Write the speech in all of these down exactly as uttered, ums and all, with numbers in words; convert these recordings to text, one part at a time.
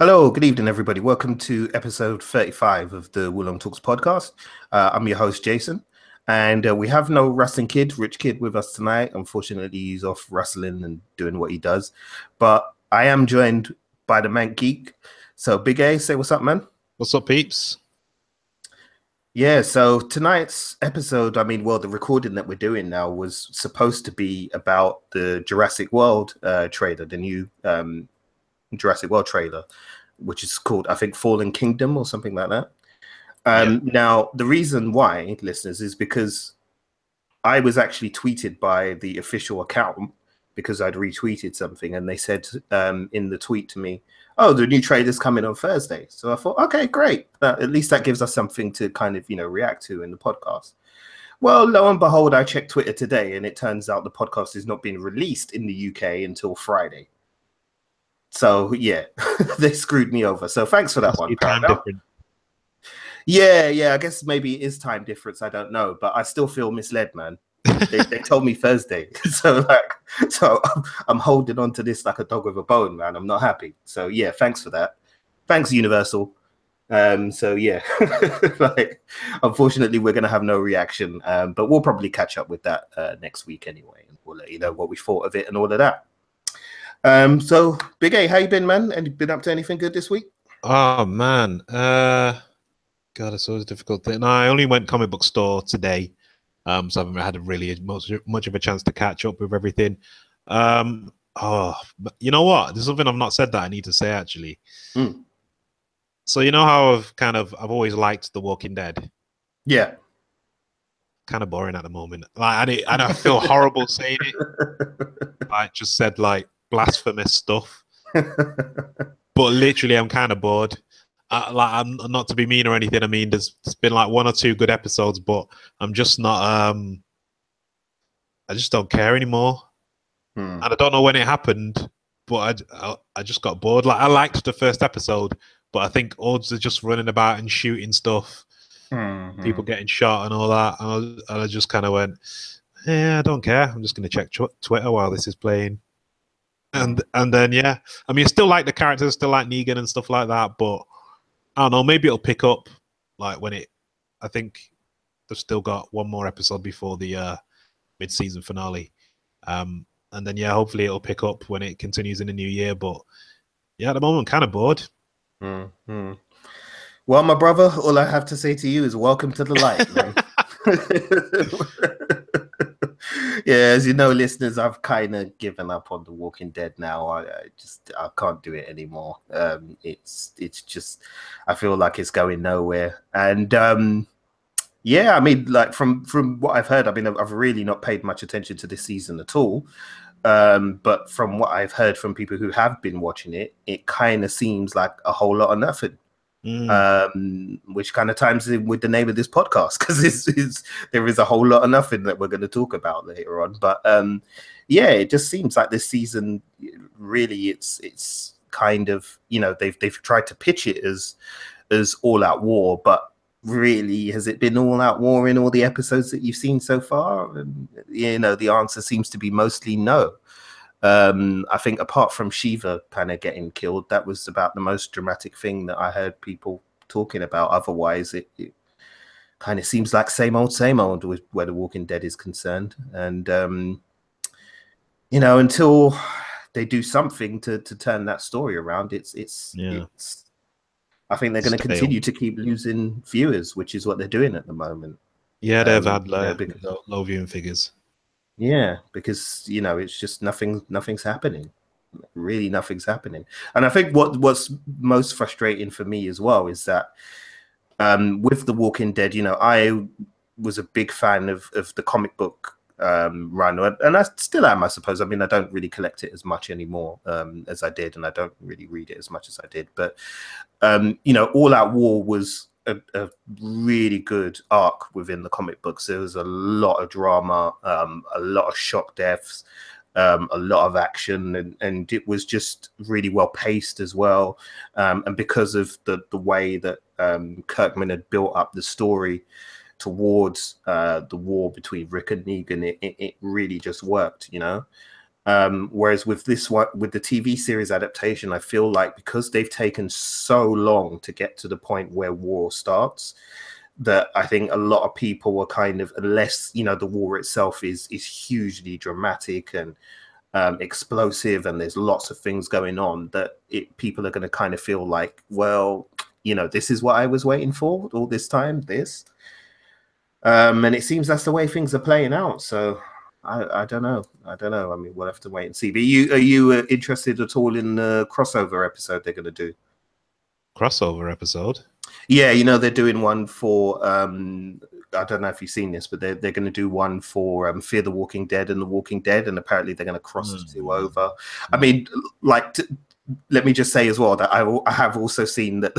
Hello, good evening, everybody. Welcome to episode thirty-five of the Will on Talks podcast. Uh, I'm your host, Jason, and uh, we have no wrestling kid, Rich Kid, with us tonight. Unfortunately, he's off wrestling and doing what he does, but I am joined by the man Geek. So, Big A, say what's up, man. What's up, peeps? Yeah, so tonight's episode, I mean, well, the recording that we're doing now was supposed to be about the Jurassic World uh, trailer, the new um Jurassic World trailer, which is called, I think, Fallen Kingdom or something like that. Um, yeah. Now, the reason why, listeners, is because I was actually tweeted by the official account because I'd retweeted something, and they said um, in the tweet to me, oh, the new trailer's coming on Thursday. So I thought, okay, great. Uh, at least that gives us something to kind of, you know, react to in the podcast. Well, lo and behold, I checked Twitter today, and it turns out the podcast is not being released in the U K until Friday. So, yeah, they screwed me over. So thanks for that one. Time yeah, yeah, I guess maybe it is time difference. I don't know. But I still feel misled, man. they, they told me Thursday. So, like, so I'm, I'm holding on to this like a dog with a bone, man. I'm not happy. So, yeah, thanks for that. Thanks, Universal. Um, so, yeah, like, unfortunately, we're going to have no reaction. Um, but we'll probably catch up with that uh, next week anyway. And we'll let you know what we thought of it and all of that. Um, so Big A, how you been, man? And you been up to anything good this week? Oh man, uh, God, it's always a difficult thing. No, I only went comic book store today, um, so I haven't had a really much, much of a chance to catch up with everything. Um, oh, but you know what? There's something I've not said that I need to say actually. Mm. So you know how I've kind of I've always liked The Walking Dead. Yeah. Kind of boring at the moment. Like, and, it, and I feel horrible saying it. I just said like. Blasphemous stuff, but literally, I'm kind of bored. I, like, I'm not to be mean or anything. I mean, there's, there's been like one or two good episodes, but I'm just not. Um, I just don't care anymore, hmm. and I don't know when it happened, but I, I I just got bored. Like, I liked the first episode, but I think odds are just running about and shooting stuff, mm-hmm. people getting shot and all that, and I, and I just kind of went, yeah, I don't care. I'm just gonna check Twitter while this is playing. And and then yeah, I mean, I still like the characters, still like Negan and stuff like that. But I don't know, maybe it'll pick up. Like when it, I think they've still got one more episode before the uh, mid-season finale. Um, and then yeah, hopefully it'll pick up when it continues in the new year. But yeah, at the moment, I'm kind of bored. Mm-hmm. Well, my brother, all I have to say to you is welcome to the light, man. Yeah, as you know, listeners, I've kind of given up on The Walking Dead now. I, I just I can't do it anymore. Um, it's it's just I feel like it's going nowhere. And um, yeah, I mean, like from from what I've heard, I mean, I've really not paid much attention to this season at all. Um, but from what I've heard from people who have been watching it, it kind of seems like a whole lot of nothing. Mm. Um, which kind of times in with the name of this podcast, because it's, it's, there is a whole lot of nothing that we're going to talk about later on. But um, yeah, it just seems like this season, really, it's it's kind of, you know, they've they've tried to pitch it as as all out war, but really, has it been all out war in all the episodes that you've seen so far? And you know, the answer seems to be mostly no. Um, I think apart from Shiva kind of getting killed, that was about the most dramatic thing that I heard people talking about. Otherwise, it, it kind of seems like same old, same old with where The Walking Dead is concerned. And, um, you know, until they do something to, to turn that story around, it's, it's, yeah. it's I think they're going to continue to keep losing viewers, which is what they're doing at the moment. Yeah, they've um, had low, yeah, because, low, low viewing figures. Yeah, because you know it's just nothing. Nothing's happening. Really, nothing's happening. And I think what what's most frustrating for me as well is that um, with The Walking Dead, you know, I was a big fan of of the comic book um, run, and I still am, I suppose. I mean, I don't really collect it as much anymore um, as I did, and I don't really read it as much as I did. But um, you know, All Out War was. A, a really good arc within the comic books. There was a lot of drama, um, a lot of shock deaths, um, a lot of action, and, and it was just really well paced as well. Um, and because of the, the way that um, Kirkman had built up the story towards uh, the war between Rick and Negan, it, it, it really just worked, you know? Um, whereas with this one, with the T V series adaptation, I feel like because they've taken so long to get to the point where war starts, that I think a lot of people were kind of, unless, you know, the war itself is is hugely dramatic and um, explosive and there's lots of things going on, that it, people are going to kind of feel like, well, you know, this is what I was waiting for all this time, this. Um, and it seems that's the way things are playing out. So I, I don't know. I don't know. I mean, we'll have to wait and see. But you, are you uh, interested at all in the crossover episode they're going to do? Crossover episode? Yeah, you know, they're doing one for, um, I don't know if you've seen this, but they're, they're going to do one for um, Fear the Walking Dead and The Walking Dead, and apparently they're going to cross mm. the two over. Mm. I mean, like... T let me just say as well that I, I have also seen that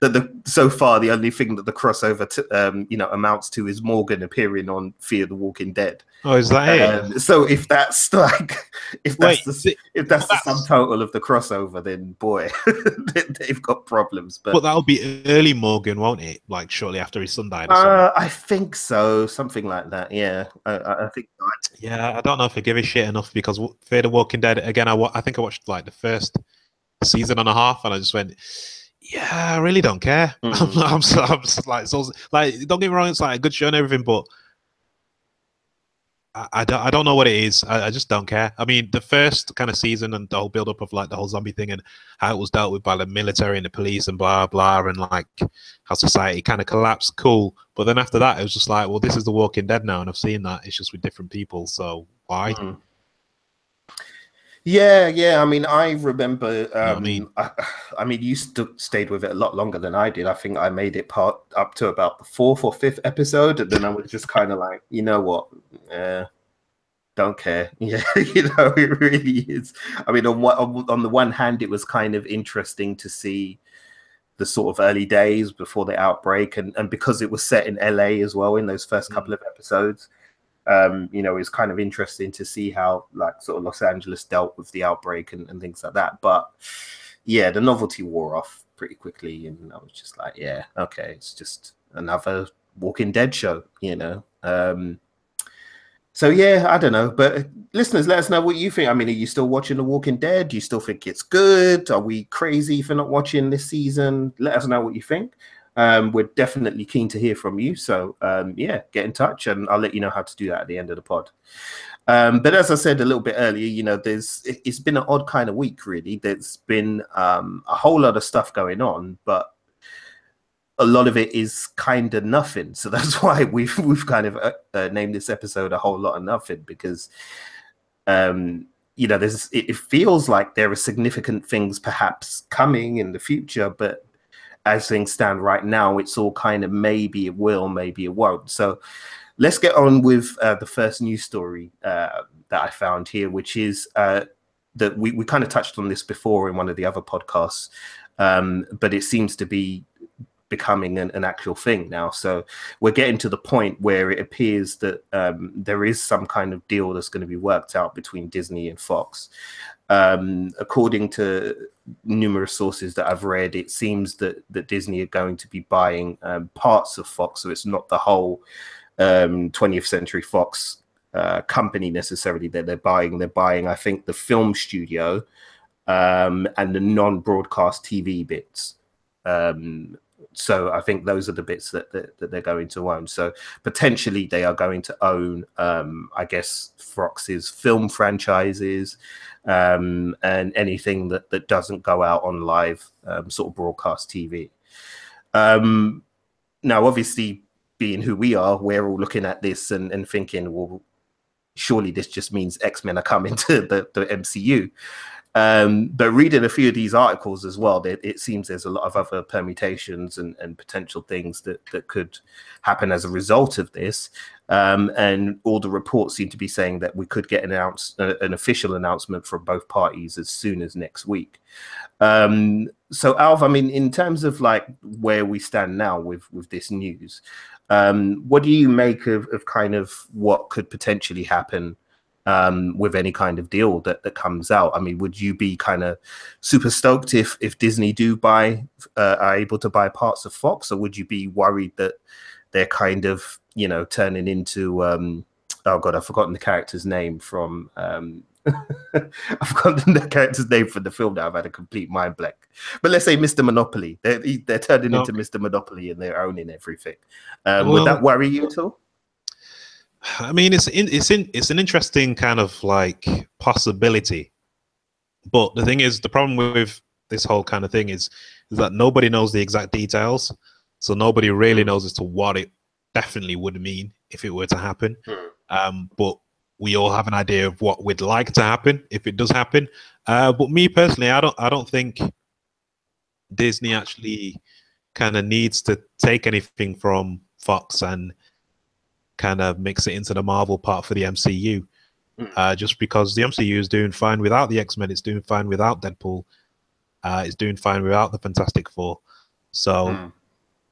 that the so far the only thing that the crossover t um, you know amounts to is Morgan appearing on Fear the Walking Dead. Oh, is that um, it? So if that's like if that's Wait, the, if that's well, the that's... subtotal of the crossover, then boy, they've got problems. But well, that'll be early Morgan, won't it? Like shortly after his son died. Or uh, I think so, something like that. Yeah, I, I think. Yeah, I don't know if I give a shit enough because Fear the Walking Dead again. I I think I watched like the first season and a half and I just went, yeah, I really don't care. Mm. I'm, I'm, so, I'm so, like, so, like, don't get me wrong, it's like a good show and everything, but I, I don't I don't know what it is. I, I just don't care. I mean, the first kind of season and the whole build up of like the whole zombie thing and how it was dealt with by the military and the police and blah blah, and like how society kind of collapsed, cool. But then after that it was just like, well, this is The Walking Dead now, and I've seen that. It's just with different people, so why? Mm. Yeah, yeah. I mean, I remember. Um, no, I mean, I, I mean, you st stayed with it a lot longer than I did. I think I made it part up to about the fourth or fifth episode, and then I was just kind of like, you know what, uh, don't care. Yeah, you know, it really is. I mean, on what on, on the one hand, it was kind of interesting to see the sort of early days before the outbreak, and and because it was set in L A as well in those first couple of episodes. Um, you know, it's kind of interesting to see how like sort of Los Angeles dealt with the outbreak and, and things like that. But yeah, the novelty wore off pretty quickly, and I was just like, yeah, okay, it's just another Walking Dead show, you know. Um, so yeah, I don't know. But listeners, let us know what you think. I mean, are you still watching The Walking Dead? Do you still think it's good? Are we crazy for not watching this season? Let us know what you think. Um, we're definitely keen to hear from you. So, um, yeah, get in touch and I'll let you know how to do that at the end of the pod. Um, but as I said a little bit earlier, you know, there's it's been an odd kind of week, really. There's been um, a whole lot of stuff going on, but a lot of it is kind of nothing. So that's why we've, we've kind of uh, uh, named this episode A Whole Lot of Nothing, because, um, you know, there's it, it feels like there are significant things perhaps coming in the future, but as things stand right now, it's all kind of maybe it will, maybe it won't. So let's get on with uh, the first news story uh, that I found here, which is uh, that we, we kind of touched on this before in one of the other podcasts, um, but it seems to be becoming an, an actual thing now. So we're getting to the point where it appears that um, there is some kind of deal that's going to be worked out between Disney and Fox. Um, according to numerous sources that I've read, it seems that that Disney are going to be buying um, parts of Fox, so it's not the whole um, twentieth century fox uh, company necessarily that they're buying. They're buying, I think, the film studio um, and the non-broadcast T V bits. Um, so I think those are the bits that, that that they're going to own. So potentially they are going to own, um, I guess, Fox's film franchises. Um, and anything that, that doesn't go out on live um, sort of broadcast T V. Um, now, obviously, being who we are, we're all looking at this and, and thinking, well, surely this just means X-Men are coming to the, the M C U. Um, but reading a few of these articles as well, it, it seems there's a lot of other permutations and, and potential things that, that could happen as a result of this. Um, and all the reports seem to be saying that we could get an, announce, uh, an official announcement from both parties as soon as next week. Um, so, Alf, I mean, in terms of like where we stand now with, with this news, um, what do you make of, of kind of what could potentially happen Um, with any kind of deal that, that comes out? I mean, would you be kind of super stoked if, if Disney do buy, uh, are able to buy parts of Fox, or would you be worried that they're kind of, you know, turning into um, oh god, I've forgotten the character's name from um I've forgotten the character's name from the film now. I've had a complete mind blank. But let's say Mister Monopoly. They're, they're turning okay. into Mister Monopoly and they're owning everything. Um, well, would that worry you at all? I mean, it's in, it's in, it's an interesting kind of like possibility. But the thing is, the problem with this whole kind of thing is, is that nobody knows the exact details. So nobody really knows as to what it definitely would mean if it were to happen. Hmm. Um, but we all have an idea of what we'd like to happen if it does happen. Uh, but me personally, I don't, I don't think Disney actually kind of needs to take anything from Fox and kind of mix it into the Marvel part for the M C U. Uh, just because the M C U is doing fine without the X-Men, it's doing fine without Deadpool, uh, it's doing fine without the Fantastic Four. So, mm.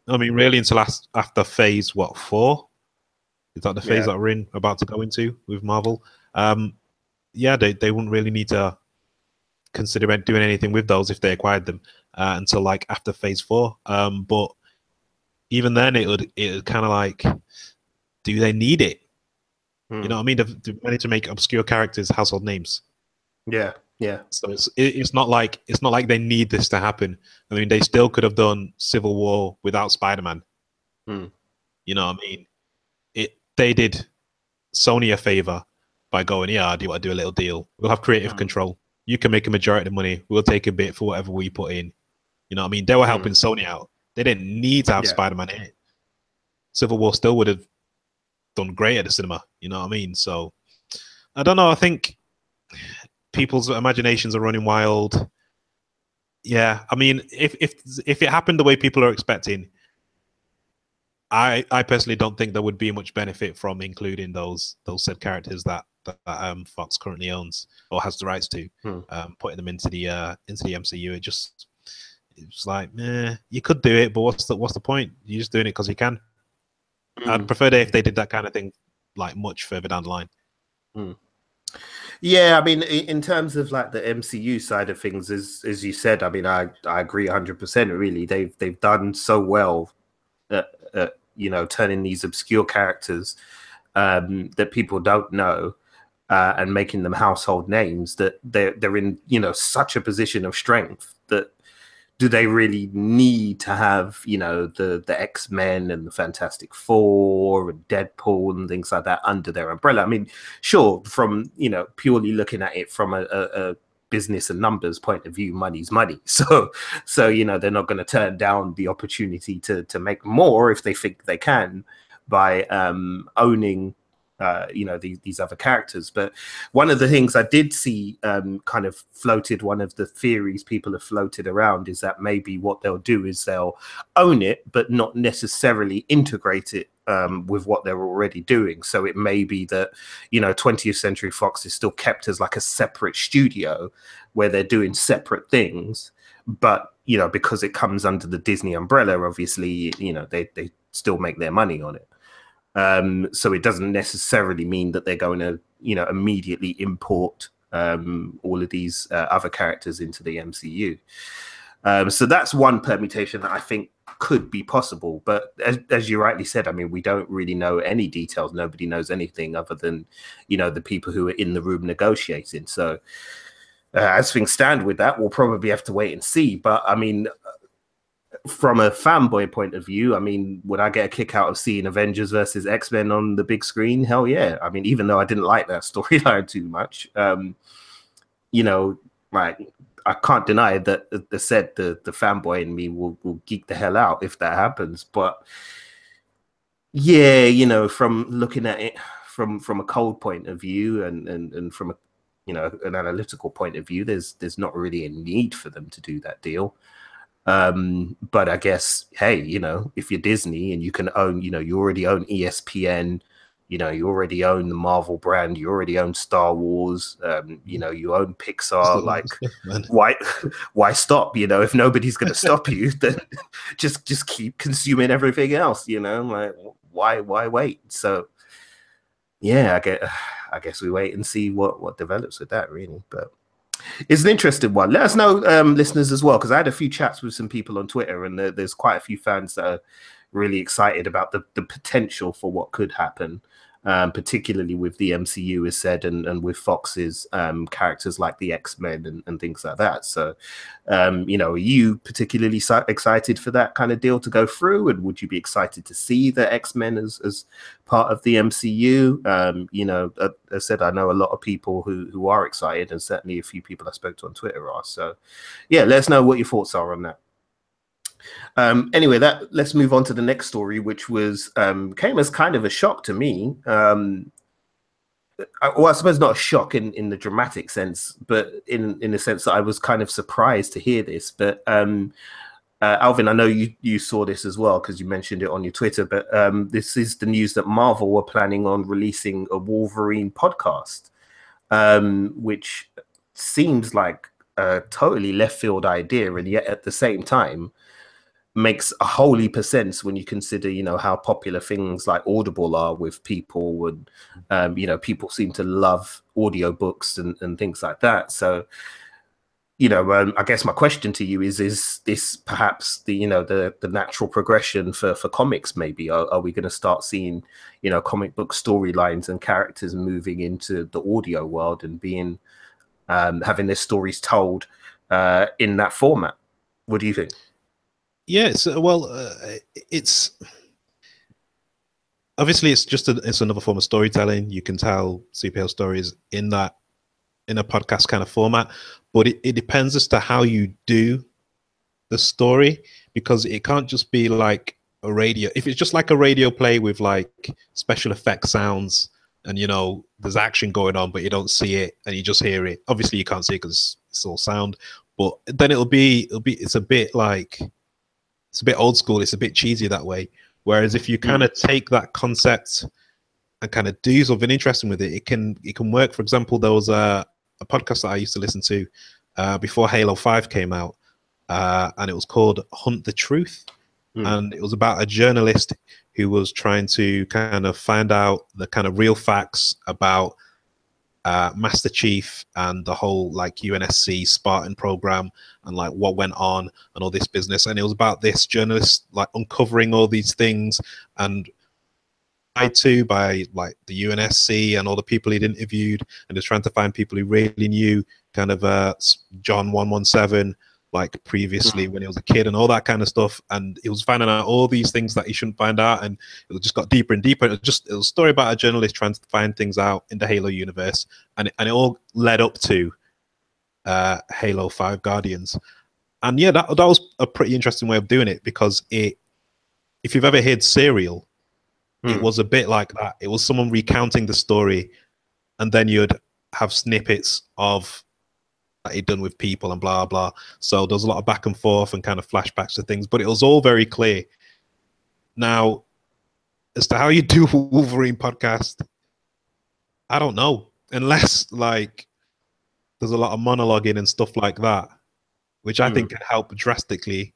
I mean, really until last, after phase, what, four? Is that the phase yeah. that we're in, about to go into with Marvel? Um, yeah, they, they wouldn't really need to consider doing anything with those if they acquired them uh, until like after phase four. Um, but even then, it would it would kind of like, do they need it? Hmm. You know what I mean? They've, they've managed to make obscure characters household names. Yeah, yeah. So it's it, it's not like it's not like they need this to happen. I mean, they still could have done Civil War without Spider-Man. Hmm. You know what I mean? They did Sony a favor by going, yeah, do I do a little deal? We'll have creative mm. control. You can make a majority of the money. We'll take a bit for whatever we put in. You know what I mean? They were helping mm. Sony out. They didn't need to have yeah. Spider-Man in it. Civil War still would have done great at the cinema. You know what I mean? So I don't know. I think people's imaginations are running wild. Yeah. I mean, if if if it happened the way people are expecting, I, I personally don't think there would be much benefit from including those those said characters that, that, that um, Fox currently owns or has the rights to, hmm. um, putting them into the uh, into the M C U. It just it's like, eh, you could do it, but what's the what's the point? You're just doing it because you can. Hmm. I'd prefer that if they did that kind of thing like much further down the line. Hmm. Yeah, I mean, in terms of like the M C U side of things, as as you said, I mean, I I agree one hundred percent. Really, they've they've done so well at, at you know, turning these obscure characters um, that people don't know uh, and making them household names, that they're, they're in, you know, such a position of strength that do they really need to have, you know, the, the X-Men and the Fantastic Four and Deadpool and things like that under their umbrella? I mean, sure, from, you know, purely looking at it from a, a, a business and numbers point of view, money's money. So, so you know, they're not going to turn down the opportunity to to make more if they think they can by um, owning, uh, you know, these, these other characters. But one of the things I did see um, kind of floated, one of the theories people have floated around is that maybe what they'll do is they'll own it, but not necessarily integrate it Um, with what they're already doing. So it may be that, you know, twentieth Century Fox is still kept as like a separate studio where they're doing separate things, but, you know, because it comes under the Disney umbrella, obviously, you know, they, they still make their money on it. Um, so it doesn't necessarily mean that they're going to, you know, immediately import um, all of these uh, other characters into the M C U. Um, so that's one permutation that I think could be possible. But as, as you rightly said, I mean, we don't really know any details. Nobody knows anything other than, you know, the people who are in the room negotiating. So uh, as things stand with that, we'll probably have to wait and see. But I mean, from a fanboy point of view, I mean, would I get a kick out of seeing Avengers versus X-Men on the big screen? Hell yeah. I mean, even though I didn't like that storyline too much, um, you know, like, I can't deny that the said the the fanboy in me will, will geek the hell out if that happens. But yeah, you know, from looking at it from from a cold point of view and and and from a, you know, an analytical point of view, there's there's not really a need for them to do that deal. Um, but I guess, hey, you know, if you're Disney and you can own, you know, you already own E S P N. You know, you already own the Marvel brand. You already own Star Wars. Um, you know, you own Pixar. Like, why, why stop? You know, if nobody's going to stop you, then just just keep consuming everything else. You know, like, why why wait? So, yeah, I guess, I guess we wait and see what what develops with that, really. But it's an interesting one. Let us know, um, listeners, as well, because I had a few chats with some people on Twitter, and there, there's quite a few fans that are really excited about the the potential for what could happen. um, particularly with the M C U, is said, and, and with Fox's um, characters like the X-Men and, and things like that. So, um, you know, are you particularly so excited for that kind of deal to go through? And would you be excited to see the X-Men as, as part of the M C U? Um, you know, as I said, I know a lot of people who, who are excited, and certainly a few people I spoke to on Twitter are. So, yeah, let us know what your thoughts are on that. Um, anyway, that let's move on to the next story, which was um, came as kind of a shock to me. Um, I, well, I suppose not a shock in, in the dramatic sense, but in in the sense that I was kind of surprised to hear this. But um, uh, Alvin, I know you you saw this as well because you mentioned it on your Twitter. But um, this is the news that Marvel were planning on releasing a Wolverine podcast, um, which seems like a totally left field idea, and yet at the same time makes a whole heap of sense when you consider, you know, how popular things like Audible are with people, and um, you know, people seem to love audiobooks and, and things like that. So, you know, um, I guess my question to you is: is this perhaps the, you know, the the natural progression for for comics? Maybe are, are we going to start seeing, you know, comic book storylines and characters moving into the audio world and being um, having their stories told uh, in that format? What do you think? Yes, well, uh, it's obviously it's just a, it's another form of storytelling. You can tell C P L stories in that in a podcast kind of format, but it, it depends as to how you do the story, because it can't just be like a radio. If it's just like a radio play with like special effect sounds and, you know, there's action going on, but you don't see it and you just hear it. Obviously, you can't see it because it's all sound, but then it'll be it'll be it's a bit like. It's a bit old school. It's a bit cheesy that way. Whereas if you kind of take that concept and kind of do something interesting with it, it can it can work. For example, there was a, a podcast that I used to listen to uh, before Halo five came out, uh, and it was called Hunt the Truth. Mm. And it was about a journalist who was trying to kind of find out the kind of real facts about uh, Master Chief and the whole like U N S C Spartan program and like what went on and all this business. And it was about this journalist like uncovering all these things and lied to by like the U N S C and all the people he'd interviewed, and was trying to find people who really knew kind of uh, John one one seven like previously when he was a kid and all that kind of stuff. And he was finding out all these things that he shouldn't find out, and it just got deeper and deeper. It was just it was a story about a journalist trying to find things out in the Halo universe, and it, and it all led up to uh, Halo five Guardians. And yeah, that, that was a pretty interesting way of doing it, because it, if you've ever heard Serial, hmm. it was a bit like that. It was someone recounting the story, and then you'd have snippets of that he'd done with people and blah blah. So there's a lot of back and forth and kind of flashbacks to things, but it was all very clear. Now, as to how you do a Wolverine podcast, I don't know, unless like there's a lot of monologuing and stuff like that, which I mm. think can help drastically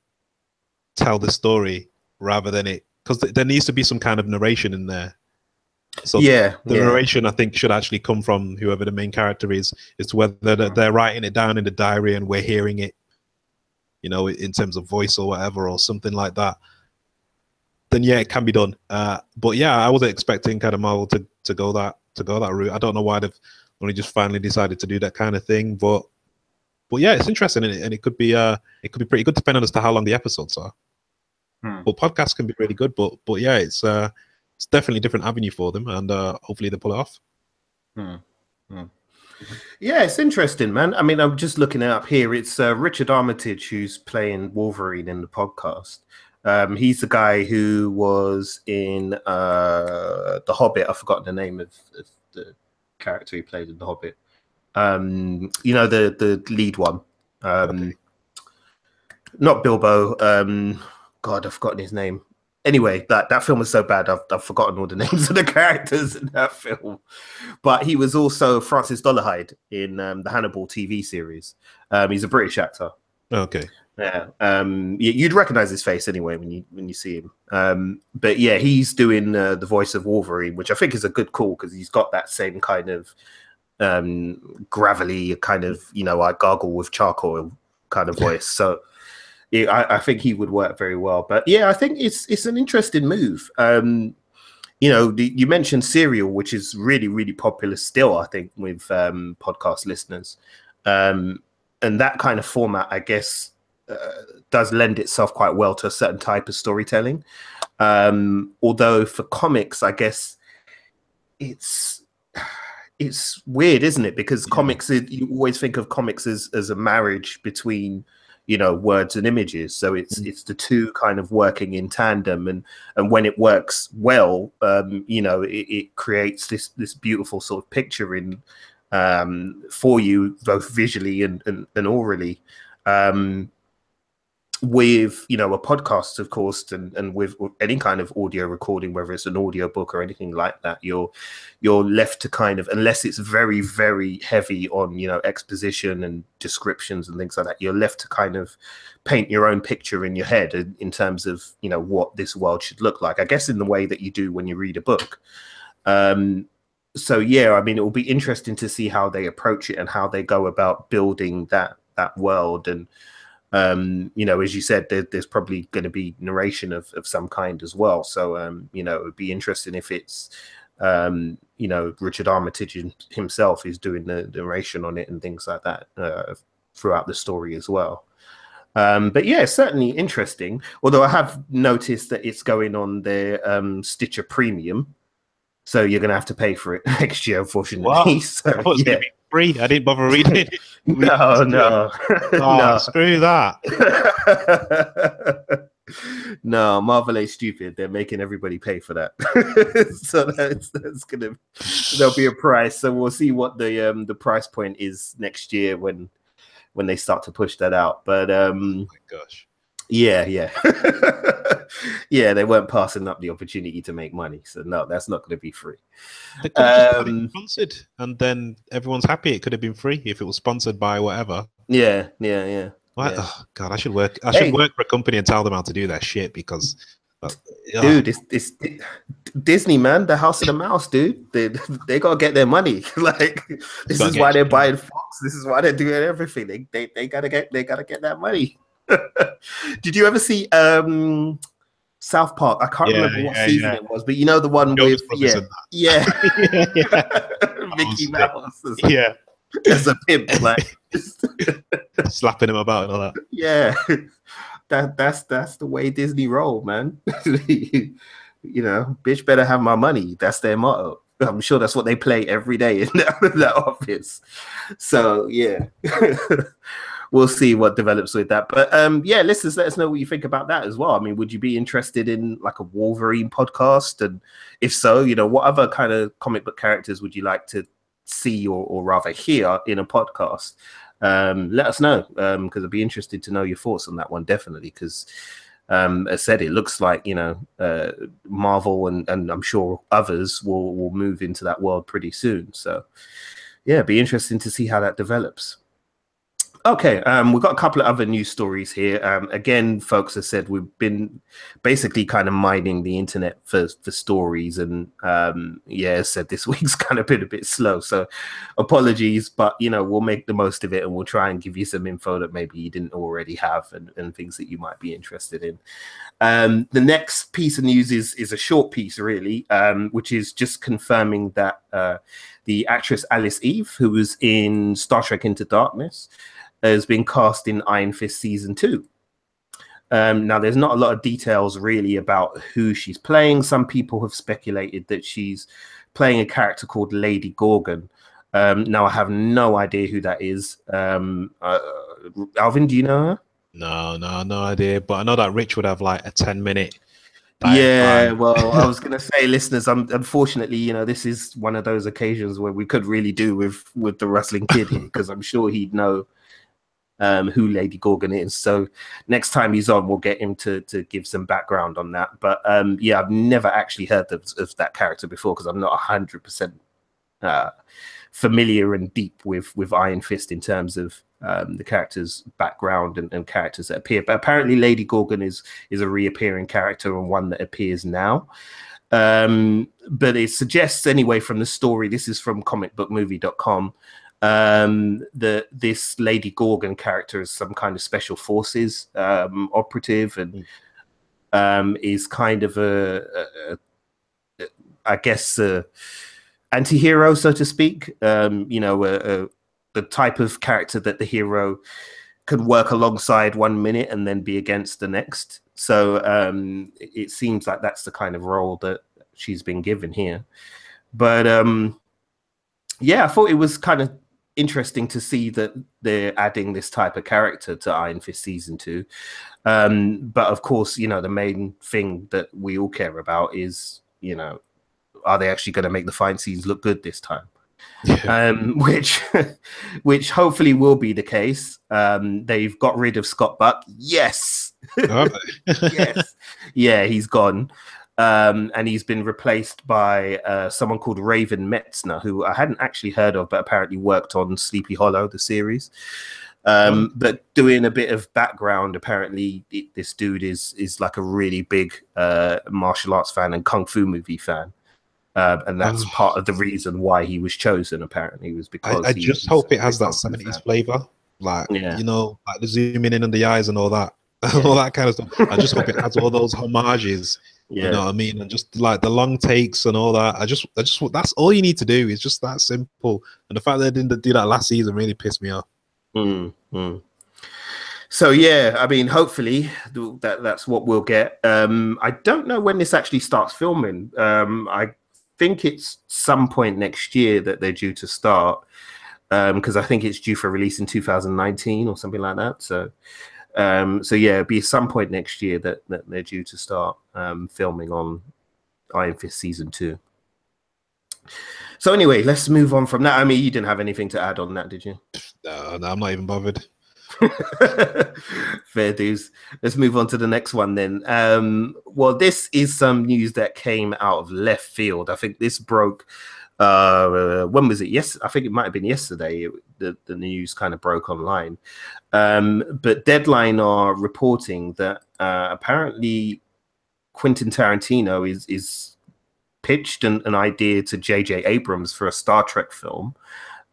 tell the story rather than it, because th there needs to be some kind of narration in there. So yeah, the yeah. narration, I think, should actually come from whoever the main character is. It's whether they're, they're writing it down in the diary and we're hearing it, you know, in terms of voice or whatever or something like that. Then yeah, it can be done. Uh, but yeah, I wasn't expecting kind of Marvel to to go that to go that route. I don't know why they've only just finally decided to do that kind of thing, but but yeah, it's interesting, and it, and it could be uh it could be pretty good depending on as to how long the episodes are. Hmm. But podcasts can be really good, but but yeah, it's uh. It's definitely a different avenue for them, and uh, hopefully they pull it off. Hmm. Hmm. Yeah, it's interesting, man. I mean, I'm just looking it up here. It's uh, Richard Armitage who's playing Wolverine in the podcast. Um, he's the guy who was in uh, The Hobbit. I've forgotten the name of, of the character he played in The Hobbit. Um, you know, the, the lead one. Um, okay. Not Bilbo. Um, God, I've forgotten his name. Anyway, that, that film was so bad, I've, I've forgotten all the names of the characters in that film. But he was also Francis Dolarhyde in um, the Hannibal T V series. Um, he's a British actor. Okay. Yeah. Um, you'd recognize his face anyway when you when you see him. Um, but yeah, he's doing uh, the voice of Wolverine, which I think is a good call, because he's got that same kind of um, gravelly kind of, you know, I gargle with charcoal kind of voice. So... I, I think he would work very well. But yeah, I think it's it's an interesting move. Um, you know, the, you mentioned Serial, which is really, really popular still, I think, with um, podcast listeners. Um, and that kind of format, I guess, uh, does lend itself quite well to a certain type of storytelling. Um, although for comics, I guess it's... it's weird, isn't it? Because yeah. comics, you always think of comics as, as a marriage between, you know, words and images. So it's mm. it's the two kind of working in tandem, and and when it works well, um, you know, it, it creates this this beautiful sort of picture in um, for you, both visually and and, and orally. Um, with, you know, a podcast, of course, and, and with any kind of audio recording, whether it's an audio book or anything like that, you're you're left to kind of, unless it's very, very heavy on, you know, exposition and descriptions and things like that, you're left to kind of paint your own picture in your head in, in terms of, you know, what this world should look like, I guess, in the way that you do when you read a book. Um, so, yeah, I mean, it will be interesting to see how they approach it and how they go about building that that world. And Um, you know, as you said, there, there's probably going to be narration of, of some kind as well. So, um, you know, it would be interesting if it's, um, you know, Richard Armitage himself is doing the narration on it and things like that uh, throughout the story as well. Um, but yeah, certainly interesting. Although I have noticed that it's going on their um, Stitcher Premium. So you're going to have to pay for it next year, unfortunately. Wow. So, I thought it was yeah. free. I didn't bother reading it. no, no. Oh, no. Screw that. No, Marvel ain't stupid. They're making everybody pay for that. So that's, that's going to... There'll be a price. So we'll see what the um, the price point is next year when when they start to push that out. But... Um, oh, my gosh. Yeah, yeah. Yeah, they weren't passing up the opportunity to make money. So, no, that's not going to be free. They could have just had it sponsored, and then everyone's happy. It could have been free if it was sponsored by whatever. Yeah, yeah, yeah. Like, yeah. Oh, God, I should work I hey. should work for a company and tell them how to do that shit, because... Uh, dude, it's, it's Disney, man. The House of the Mouse, dude. They, they got to get their money. Like, this is why they're buying Fox. This is why they're doing everything. They, they, they got to get, they got to get that money. Did you ever see um South Park? I can't yeah, remember what yeah, season yeah. it was, but you know the one Jones with yeah, yeah. yeah, yeah. Mickey Mouse as a, yeah. as a pimp, like slapping him about and all that. Yeah. That that's that's the way Disney roll, man. You know, bitch better have my money. That's their motto. I'm sure that's what they play every day in that, that office. So yeah. We'll see what develops with that. But um, yeah, listeners, let us know what you think about that as well. I mean, would you be interested in like a Wolverine podcast? And if so, you know, what other kind of comic book characters would you like to see or, or rather hear in a podcast? Um, let us know, because um, I'd be interested to know your thoughts on that one, definitely. Because um, as I said, it looks like, you know, uh, Marvel and, and I'm sure others will, will move into that world pretty soon. So yeah, it'd be interesting to see how that develops. Okay, um, we've got a couple of other news stories here. Um, again, folks, as said, we've been basically kind of mining the internet for, for stories. And um, yeah, as said, this week's kind of been a bit slow. So apologies, but, you know, we'll make the most of it and we'll try and give you some info that maybe you didn't already have and, and things that you might be interested in. Um, the next piece of news is, is a short piece, really, um, which is just confirming that uh, the actress Alice Eve, who was in Star Trek Into Darkness, has been cast in Iron Fist season two. Um, now, there's not a lot of details really about who she's playing. Some people have speculated that she's playing a character called Lady Gorgon. Um, now, I have no idea who that is. Um, uh, Alvin, do you know her? No, no, no idea. But I know that Rich would have like a ten minute. Like, yeah, um... well, I was going to say, listeners, I'm, unfortunately, you know, this is one of those occasions where we could really do with, with the wrestling kid here, because I'm sure he'd know Um, who Lady Gorgon is. So next time he's on, we'll get him to to give some background on that. But um, yeah, I've never actually heard of, of that character before, because I'm not one hundred percent uh, familiar and deep with, with Iron Fist in terms of um, the character's background and, and characters that appear. But apparently Lady Gorgon is, is a reappearing character and one that appears now. Um, but it suggests anyway from the story, this is from comic book movie dot com, um the this Lady Gorgon character is some kind of special forces um operative, and um is kind of a, a, a I guess, uh, anti-hero, so to speak. Um, you know, uh, uh, the type of character that the hero can work alongside one minute and then be against the next. So um, it, it seems like that's the kind of role that she's been given here. But um, yeah, I thought it was kind of interesting to see that they're adding this type of character to Iron Fist season two. Um, but of course, you know, the main thing that we all care about is, you know, are they actually going to make the fight scenes look good this time? Yeah. Um, which, which hopefully will be the case. Um, they've got rid of Scott Buck. Yes. Yes. Yeah, he's gone. Um, and he's been replaced by uh, someone called Raven Metzner, who I hadn't actually heard of, but apparently worked on Sleepy Hollow, the series. Um, but doing a bit of background, apparently it, this dude is is like a really big uh, martial arts fan and kung fu movie fan, uh, and that's um, part of the reason why he was chosen. Apparently, was because I, I just hope it has that seventies flavor, like yeah. you know, like the zooming in on the eyes and all that, yeah. all that kind of stuff. I just hope it has all those homages. Yeah. You know what I mean, and just like the long takes and all that. I just, I just, that's all you need to do. It's just that simple. And the fact that they didn't do that last season really pissed me off. Mm, mm. So yeah, I mean, hopefully that that's what we'll get. Um, I don't know when this actually starts filming. Um, I think it's some point next year that they're due to start, because um, I think it's due for release in two thousand nineteen or something like that. So. Um, so yeah, it'll be some point next year that, that they're due to start um, filming on Iron Fist season two. So anyway, let's move on from that. I mean, you didn't have anything to add on that, did you? No, no, I'm not even bothered. Fair dues. Let's move on to the next one then. Um, well, this is some news that came out of left field. I think this broke. Uh, when was it? Yes, I think it might have been yesterday. It, the, the news kind of broke online. Um, but Deadline are reporting that uh, apparently Quentin Tarantino is, is pitched an, an idea to J J Abrams for a Star Trek film.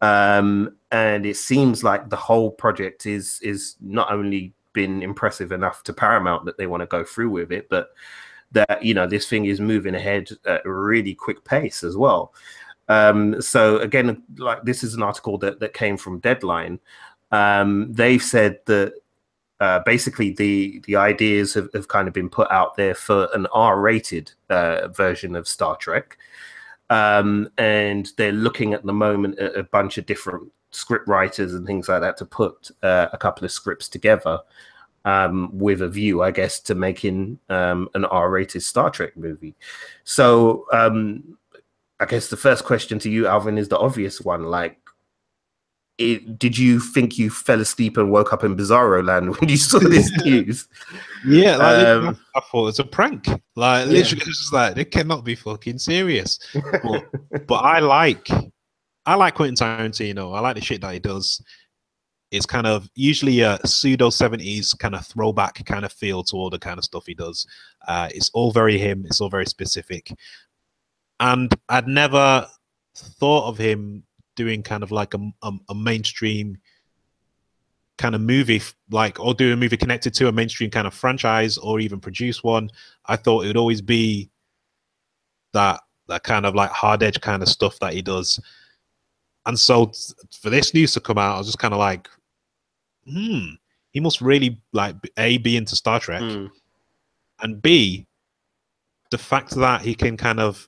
Um, and it seems like the whole project is, is not only been impressive enough to Paramount that they want to go through with it, but that, you know, this thing is moving ahead at a really quick pace as well. Um, so again, like this is an article that, that came from Deadline. Um, they've said that uh, basically the the ideas have, have kind of been put out there for an R rated uh, version of Star Trek, um, and they're looking at the moment at a bunch of different script writers and things like that to put uh, a couple of scripts together, um, with a view, I guess, to making um, an R rated Star Trek movie. So. Um, I guess the first question to you, Alvin, is the obvious one. Like, it, did you think you fell asleep and woke up in Bizarro Land when you saw this news? Yeah, like, um, I thought it's a prank. Like, literally, yeah. It's just like, it cannot be fucking serious. But, but I like, I like Quentin Tarantino. I like the shit that he does. It's kind of usually a pseudo seventies kind of throwback kind of feel to all the kind of stuff he does. Uh, it's all very him. It's all very specific. And I'd never thought of him doing kind of like a, a, a mainstream kind of movie, like, or do a movie connected to a mainstream kind of franchise or even produce one. I thought it would always be that, that kind of like hard edge kind of stuff that he does. And so for this news to come out, I was just kind of like, hmm, he must really like A, be into Star Trek, mm. and B, the fact that he can kind of,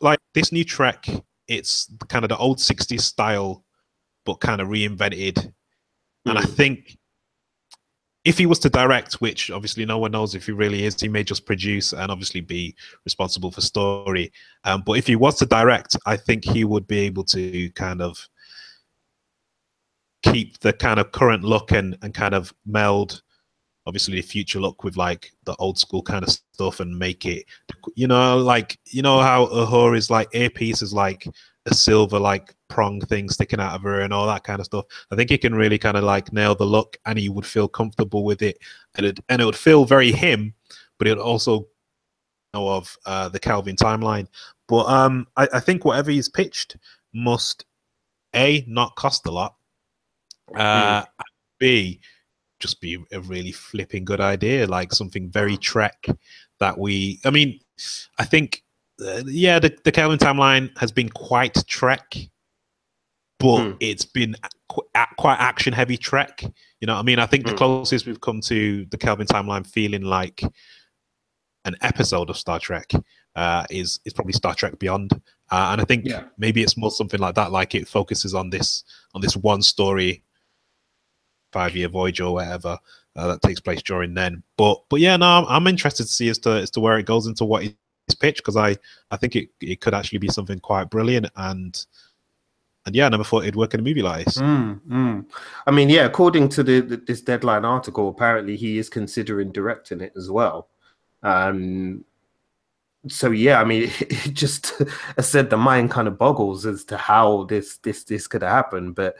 like this new Trek, it's kind of the old sixties style, but kind of reinvented. Mm. And I think if he was to direct, which obviously no one knows if he really is, he may just produce and obviously be responsible for story. Um, but if he was to direct, I think he would be able to kind of keep the kind of current look and, and kind of meld obviously the future look with like the old school kind of stuff and make it, you know, like, you know how Uhura's like earpiece is like a silver like prong thing sticking out of her and all that kind of stuff. I think he can really kind of like nail the look and he would feel comfortable with it, and it, and it would feel very him, but it would also know of uh, the Kelvin timeline. But um, I, I think whatever he's pitched must A, not cost a lot, uh, mm. and B, just be a really flipping good idea, like something very Trek that we, I mean, I think uh, yeah, the, the Kelvin timeline has been quite Trek, but mm. it's been qu quite action heavy Trek. You know what I mean? I think mm. the closest we've come to the Kelvin timeline feeling like an episode of Star Trek uh, is is probably Star Trek Beyond, uh, and I think yeah. maybe it's more something like that. Like it focuses on this on this one story, five year voyage or whatever uh, that takes place during then. But but yeah, no, I'm, I'm interested to see as to as to where it goes into what is pitched, because I I think it it could actually be something quite brilliant, and and yeah, I never thought it'd work in a movie like this. Mm, mm. I mean, yeah, according to the, the this Deadline article, apparently he is considering directing it as well. Um, so yeah, I mean, it just, as I said, the mind kind of boggles as to how this this this could happen. But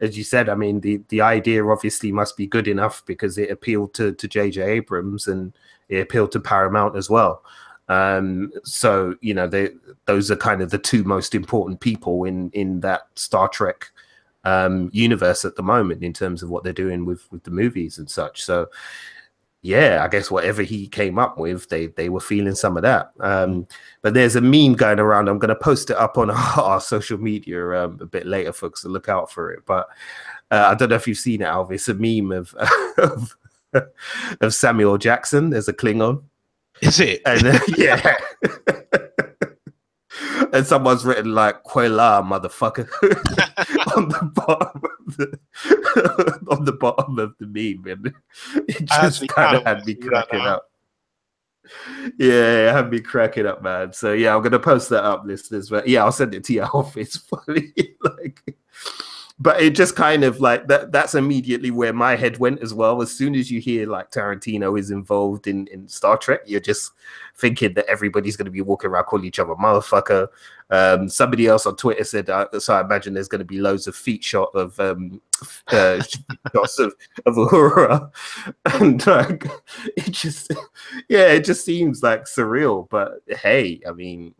as you said, I mean, the the idea obviously must be good enough because it appealed to to J J Abrams and it appealed to Paramount as well. Um, so you know, they those are kind of the two most important people in in that Star Trek um, universe at the moment in terms of what they're doing with with the movies and such. So. Yeah, I guess whatever he came up with, they they were feeling some of that. Um, but there's a meme going around. I'm going to post it up on our, our social media um, a bit later, folks, so look out for it. But uh, I don't know if you've seen it, Alv. It's a meme of, of, of Samuel Jackson. There's a Klingon. Is it? And, uh, yeah. And someone's written like, "Quela, motherfucker," on the bottom. The, on the bottom of the meme, and it just kind of had me cracking up. Yeah, it had me cracking up, man. So yeah, I'm gonna post that up, listeners. But yeah, I'll send it to your office. Funny, like, but it just kind of like that. That's immediately where my head went as well. As soon as you hear like Tarantino is involved in in Star Trek, you're just thinking that everybody's gonna be walking around calling each other motherfucker. Um, somebody else on Twitter said, uh, so I imagine there's going to be loads of feet shot of um, uh, shots of, of Uhura, and uh, it just, yeah, it just seems like surreal. But hey, I mean,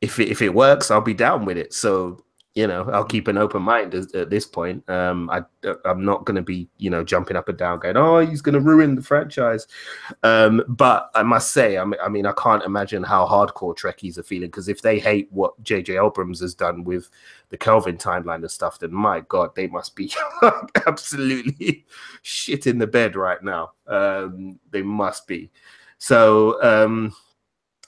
if it, if it works, I'll be down with it. So you know, I'll keep an open mind as, at this point. Um, I I'm not going to be you know jumping up and down going, oh, he's going to ruin the franchise. Um, but I must say, I mean, I mean, I can't imagine how hardcore Trekkies are feeling, because if they hate what J J Abrams has done with the Kelvin timeline and stuff, then my God, they must be absolutely shit in the bed right now. Um, they must be. So. Um,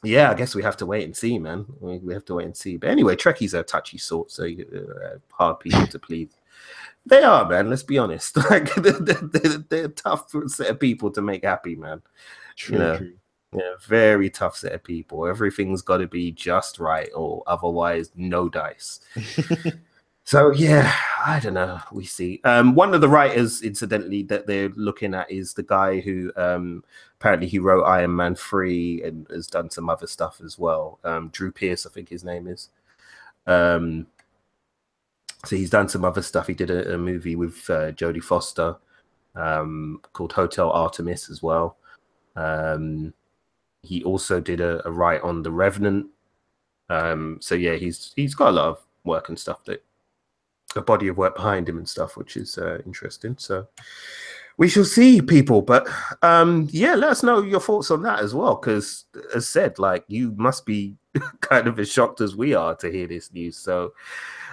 Yeah, I guess we have to wait and see, man. We have to wait and see. But anyway, Trekkies are a touchy sort, so uh, hard people to please. They are, man. Let's be honest. Like they're, they're, they're a tough set of people to make happy, man. True, you know, true. Yeah, very tough set of people. Everything's got to be just right, or otherwise, no dice. So yeah, I don't know. We see. Um, one of the writers, incidentally, that they're looking at is the guy who um, apparently he wrote Iron Man three and has done some other stuff as well. Um, Drew Pierce, I think his name is. Um, so he's done some other stuff. He did a, a movie with uh, Jodie Foster um, called Hotel Artemis as well. Um, he also did a, a write on The Revenant. Um, so yeah, he's he's got a lot of work and stuff that. A body of work behind him and stuff, which is uh, interesting. So we shall see, people. But um yeah, let us know your thoughts on that as well, because as said, like, you must be kind of as shocked as we are to hear this news. So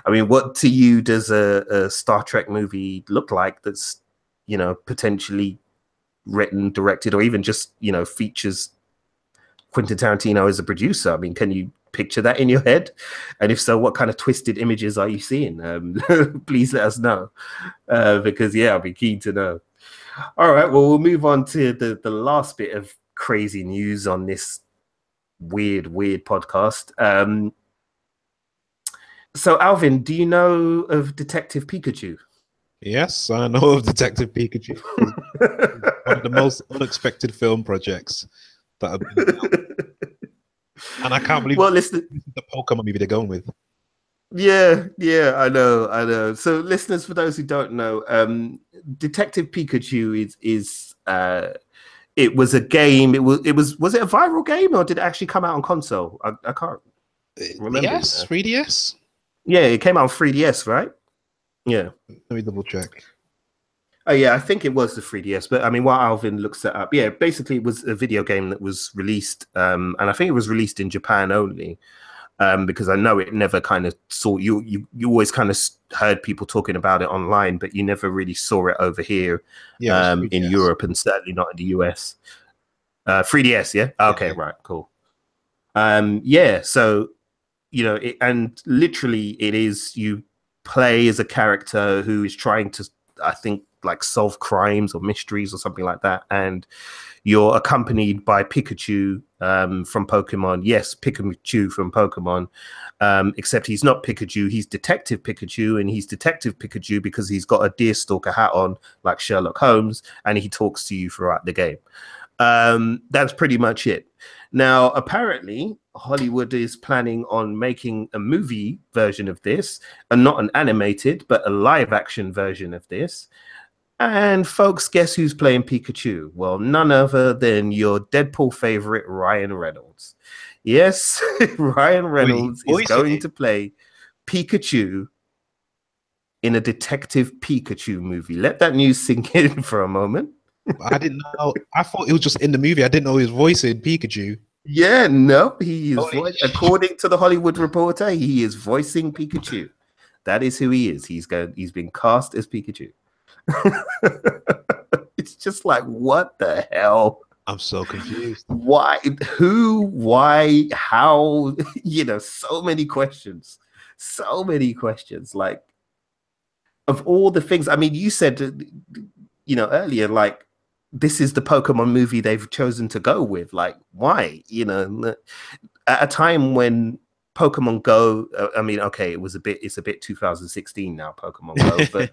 I mean, what to you does a, a Star Trek movie look like that's, you know, potentially written, directed, or even just, you know, features Quentin Tarantino as a producer? I mean, can you picture that in your head? And if so, what kind of twisted images are you seeing? Um, please let us know, uh, because yeah, I'll be keen to know. All right, well, we'll move on to the, the last bit of crazy news on this weird, weird podcast. Um, so Alvin, do you know of Detective Pikachu? Yes, I know of Detective Pikachu. One of the most unexpected film projects that have been out. And I can't believe well, listen, the Pokemon movie they're going with. Yeah, yeah, I know, I know. So, listeners, for those who don't know, um, Detective Pikachu is is uh, it was a game. It was it was was it a viral game, or did it actually come out on console? I, I can't remember. Yes, three D S. Yeah, it came out on three D S, right? Yeah. Let me double check. Oh yeah, I think it was the three D S. But I mean, while Alvin looks that up, yeah, basically it was a video game that was released, um, and I think it was released in Japan only, um, because I know it never kind of saw you. You you always kind of heard people talking about it online, but you never really saw it over here, yeah, um, in Europe, and certainly not in the U S. Uh, three D S, yeah. Okay, yeah. Right, cool. Um, yeah, so you know, it, and literally, it is you play as a character who is trying to, I think, like solve crimes or mysteries or something like that, and you're accompanied by Pikachu um from Pokemon. Yes, Pikachu from Pokemon, um except he's not Pikachu, he's Detective Pikachu, and he's Detective Pikachu because he's got a deerstalker hat on like Sherlock Holmes, and he talks to you throughout the game. Um that's pretty much it. Now apparently Hollywood is planning on making a movie version of this, and not an animated but a live action version of this. And folks, guess who's playing Pikachu? Well, none other than your Deadpool favorite, Ryan Reynolds. Yes, Ryan Reynolds Wait, is going it? to play Pikachu in a Detective Pikachu movie. Let that news sink in for a moment. I didn't know. I thought it was just in the movie. I didn't know he was voicing Pikachu. Yeah, no, he is. Holy voice, according to the Hollywood Reporter, he is voicing Pikachu. That is who he is. He's going. He's been cast as Pikachu. It's just like, what the hell? I'm so confused. Why? Who? Why? How? You know, so many questions. So many questions. Like, of all the things. I mean, you said, you know, earlier, like, this is the Pokemon movie they've chosen to go with. Like, why? You know, at a time when Pokemon Go. I mean, okay, it was a bit. It's a bit two thousand sixteen now, Pokemon Go, but.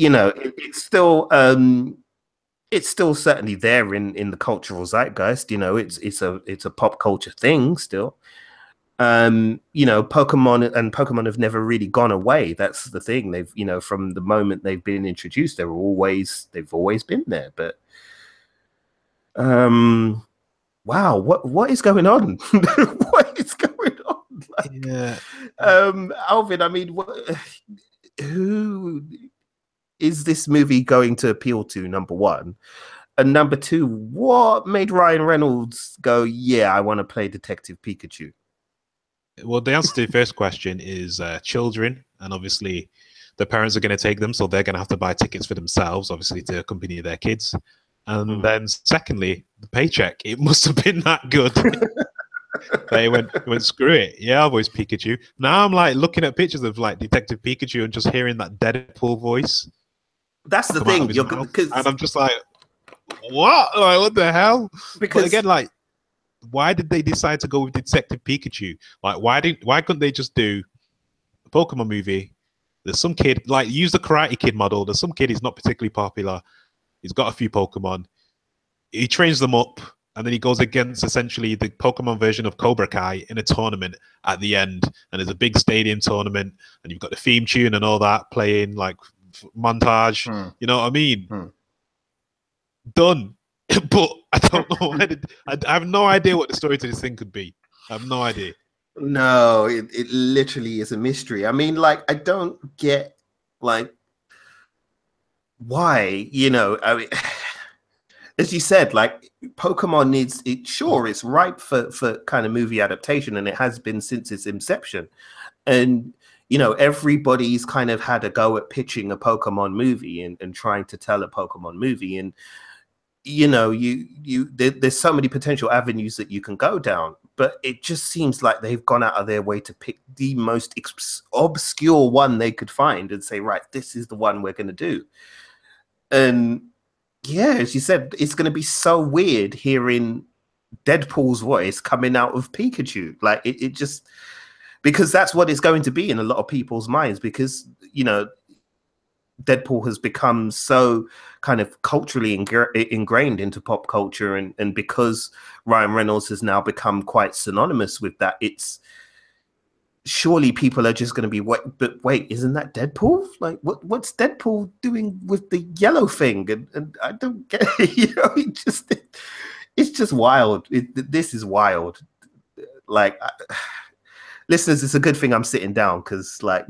You know, it, it's still um, it's still certainly there in in the cultural zeitgeist. You know, it's it's a it's a pop culture thing still. Um, you know, Pokemon and Pokemon have never really gone away. That's the thing. They've, you know, from the moment they've been introduced, they're always they've always been there. But um, wow, what what is going on? What is going on? Like, yeah. um, Alvin, I mean, what, who? Is this movie going to appeal to, number one? And number two, what made Ryan Reynolds go, yeah, I want to play Detective Pikachu? Well, the answer to the first question is uh, children. And obviously, the parents are going to take them, so they're going to have to buy tickets for themselves, obviously, to accompany their kids. And mm. then secondly, the paycheck. It must have been that good. They went, went, screw it. Yeah, I've always Pikachu. Now I'm like looking at pictures of like Detective Pikachu and just hearing that Deadpool voice. That's the thing, you're, and I'm just like, what? Like, what the hell? Because but again, like, why did they decide to go with Detective Pikachu? Like, why didn't? Why couldn't they just do a Pokemon movie? There's some kid, like, use the Karate Kid model. There's some kid who's not particularly popular. He's got a few Pokemon. He trains them up, and then he goes against essentially the Pokemon version of Cobra Kai in a tournament at the end. And there's a big stadium tournament, and you've got the theme tune and all that playing, like. Montage, hmm. you know what I mean? Hmm. Done. But I don't know. Why did, I, I have no idea what the story to this thing could be. I have no idea. No, it, it literally is a mystery. I mean, like, I don't get, like, why, you know, I mean, as you said, like, Pokemon needs it. Sure, it's ripe for, for kind of movie adaptation, and it has been since its inception. And you know, everybody's kind of had a go at pitching a Pokemon movie and, and trying to tell a Pokemon movie. And, you know, you you there, there's so many potential avenues that you can go down. But it just seems like they've gone out of their way to pick the most obs obscure one they could find and say, right, this is the one we're going to do. And, yeah, as you said, it's going to be so weird hearing Deadpool's voice coming out of Pikachu. Like, it, it just... Because that's what it's going to be in a lot of people's minds, because, you know, Deadpool has become so kind of culturally ingra ingrained into pop culture. And, and because Ryan Reynolds has now become quite synonymous with that, it's surely people are just going to be, wait, but wait, isn't that Deadpool? Like, what what's Deadpool doing with the yellow thing? And, and I don't get it. You know, it just, it, it's just wild. It, this is wild. Like... I, listeners, it's a good thing I'm sitting down, because like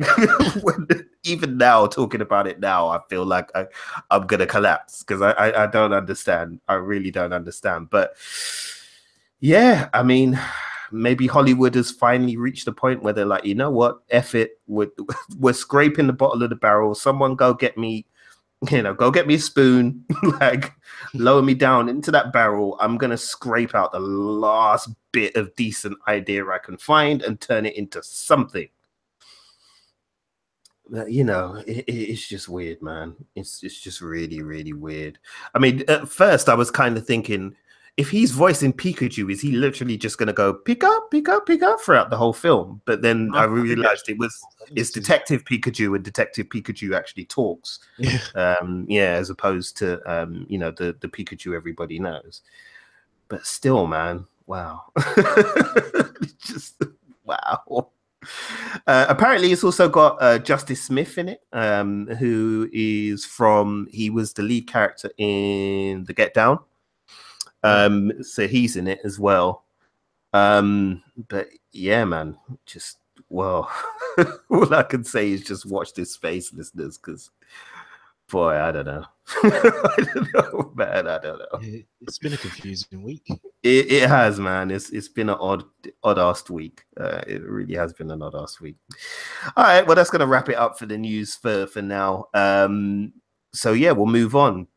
when, even now talking about it now, I feel like I, I'm going to collapse because I, I, I don't understand. I really don't understand. But yeah, I mean, maybe Hollywood has finally reached the point where they're like, you know what, F it. We're, we're scraping the bottom of the barrel. Someone go get me, you know, go get me a spoon, like lower me down into that barrel. I'm going to scrape out the last bit of decent idea I can find and turn it into something. But, you know, it, it's just weird, man. It's, it's just really, really weird. I mean, at first I was kind of thinking, if he's voicing Pikachu, is he literally just going to go, pick up, pick up, pick up throughout the whole film? But then I realized it was it's Detective Pikachu, and Detective Pikachu actually talks. Yeah, um, yeah as opposed to, um, you know, the, the Pikachu everybody knows. But still, man, wow. Just, wow. Uh, apparently, it's also got uh, Justice Smith in it, um, who is from, he was the lead character in The Get Down. Um so he's in it as well. Um but yeah, man, just well all I can say is just watch this space, listeners, because boy, I don't know. I don't know, man, I don't know. It's been a confusing week. It, it has, man. It's it's been an odd odd assed week. Uh, it really has been an odd assed week. All right, well, that's gonna wrap it up for the news for, for now. Um so yeah, we'll move on.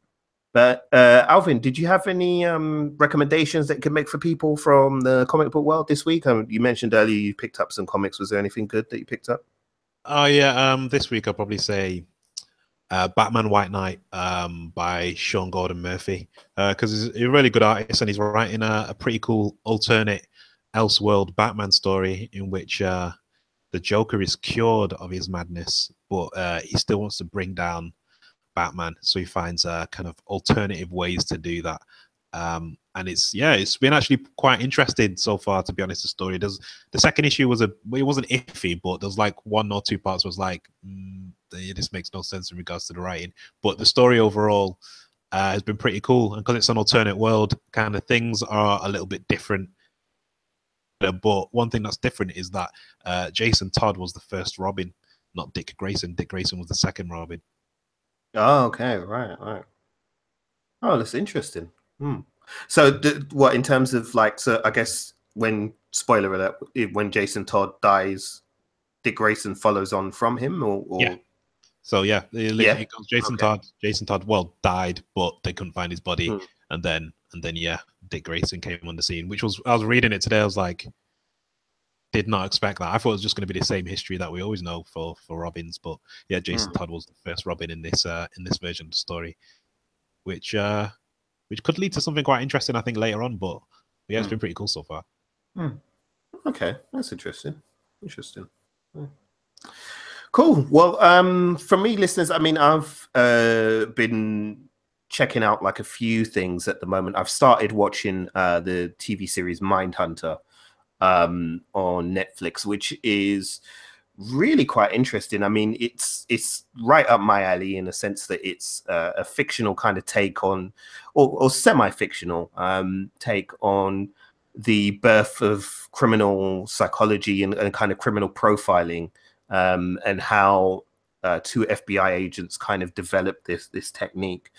But uh, Alvin, did you have any um, recommendations that you could make for people from the comic book world this week? Um, you mentioned earlier you picked up some comics. Was there anything good that you picked up? Oh, yeah. Um, this week I'll probably say uh, Batman White Knight um, by Sean Gordon Murphy, because uh, he's a really good artist and he's writing a, a pretty cool alternate Elseworld Batman story in which uh, the Joker is cured of his madness, but uh, he still wants to bring down Batman, so he finds uh kind of alternative ways to do that, um and it's yeah it's been actually quite interesting so far, to be honest. The story does the second issue was a it wasn't iffy, but there's like one or two parts was like mm, this makes no sense in regards to the writing, but the story overall uh has been pretty cool, and because it's an alternate world, kind of things are a little bit different. But one thing that's different is that uh Jason Todd was the first Robin, not Dick Grayson. Dick Grayson was the second Robin. Oh, okay, right, right. Oh, that's interesting. Hmm. So, th what in terms of like, so I guess when spoiler alert, when Jason Todd dies, Dick Grayson follows on from him, or, or... yeah. So yeah, yeah. Goes Jason okay. Todd, Jason Todd, well, died, but they couldn't find his body, hmm. and then and then yeah, Dick Grayson came on the scene, which was I was reading it today. I was like, did not expect that. I thought it was just going to be the same history that we always know for for Robins, but yeah, Jason mm. Todd was the first Robin in this uh, in this version of the story, which uh, which could lead to something quite interesting, I think, later on. But yeah, it's mm. been pretty cool so far. Mm. Okay, that's interesting. Interesting. Mm. Cool. Well, um, for me, listeners, I mean, I've uh, been checking out like a few things at the moment. I've started watching uh, the T V series Mindhunter. Um, on Netflix, which is really quite interesting. I mean, it's it's right up my alley in a sense that it's uh, a fictional kind of take on, or, or semi-fictional um, take on the birth of criminal psychology and, and kind of criminal profiling, um, and how uh, two F B I agents kind of developed this this technique,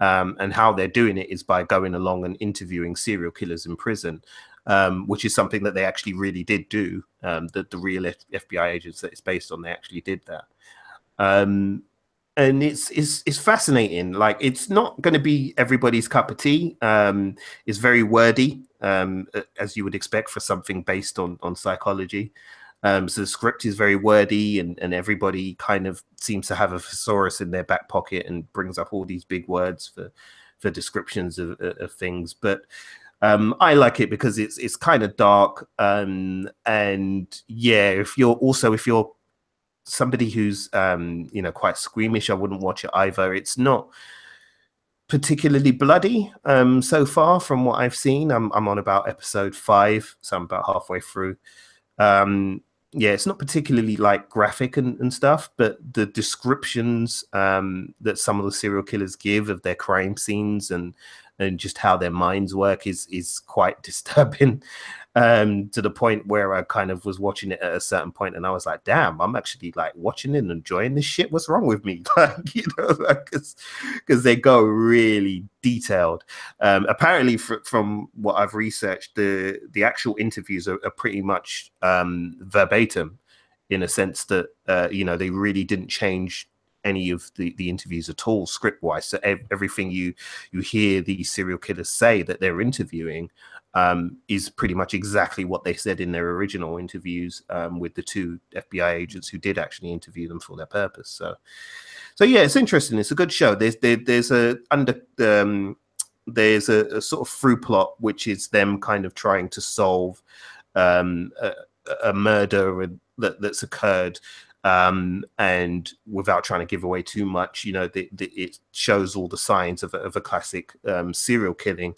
um, and how they're doing it is by going along and interviewing serial killers in prison. Um, which is something that they actually really did do. Um, that the real F B I agents that it's based on, they actually did that. Um, and it's, it's, it's fascinating. Like, it's not going to be everybody's cup of tea. Um, it's very wordy, um, as you would expect for something based on, on psychology. Um, so the script is very wordy, and, and everybody kind of seems to have a thesaurus in their back pocket and brings up all these big words for, for descriptions of, of things. But Um, I like it because it's it's kind of dark, um, and yeah, if you're also if you're somebody who's um, you know, quite squeamish, I wouldn't watch it either. It's not particularly bloody um, so far from what I've seen. I'm I'm on about episode five, so I'm about halfway through. Um, yeah, it's not particularly like graphic and, and stuff, but the descriptions um, that some of the serial killers give of their crime scenes and. and just how their minds work is is quite disturbing, um, to the point where I kind of was watching it at a certain point and I was like, damn, I'm actually like watching it and enjoying this shit. What's wrong with me? Like, you know, like, cause, cause they go really detailed. Um, apparently fr- from what I've researched, the, the actual interviews are, are pretty much um, verbatim in a sense that, uh, you know, they really didn't change any of the, the interviews at all script wise. So ev- everything you, you hear these serial killers say that they're interviewing um, is pretty much exactly what they said in their original interviews um, with the two F B I agents who did actually interview them for their purpose. So, so yeah, it's interesting. It's a good show. There's, there, there's a under, um, there's a, a sort of through plot, which is them kind of trying to solve um, a, a murder that, that's occurred. Um, and without trying to give away too much, you know, the, the, it shows all the signs of a, of a classic um, serial killing.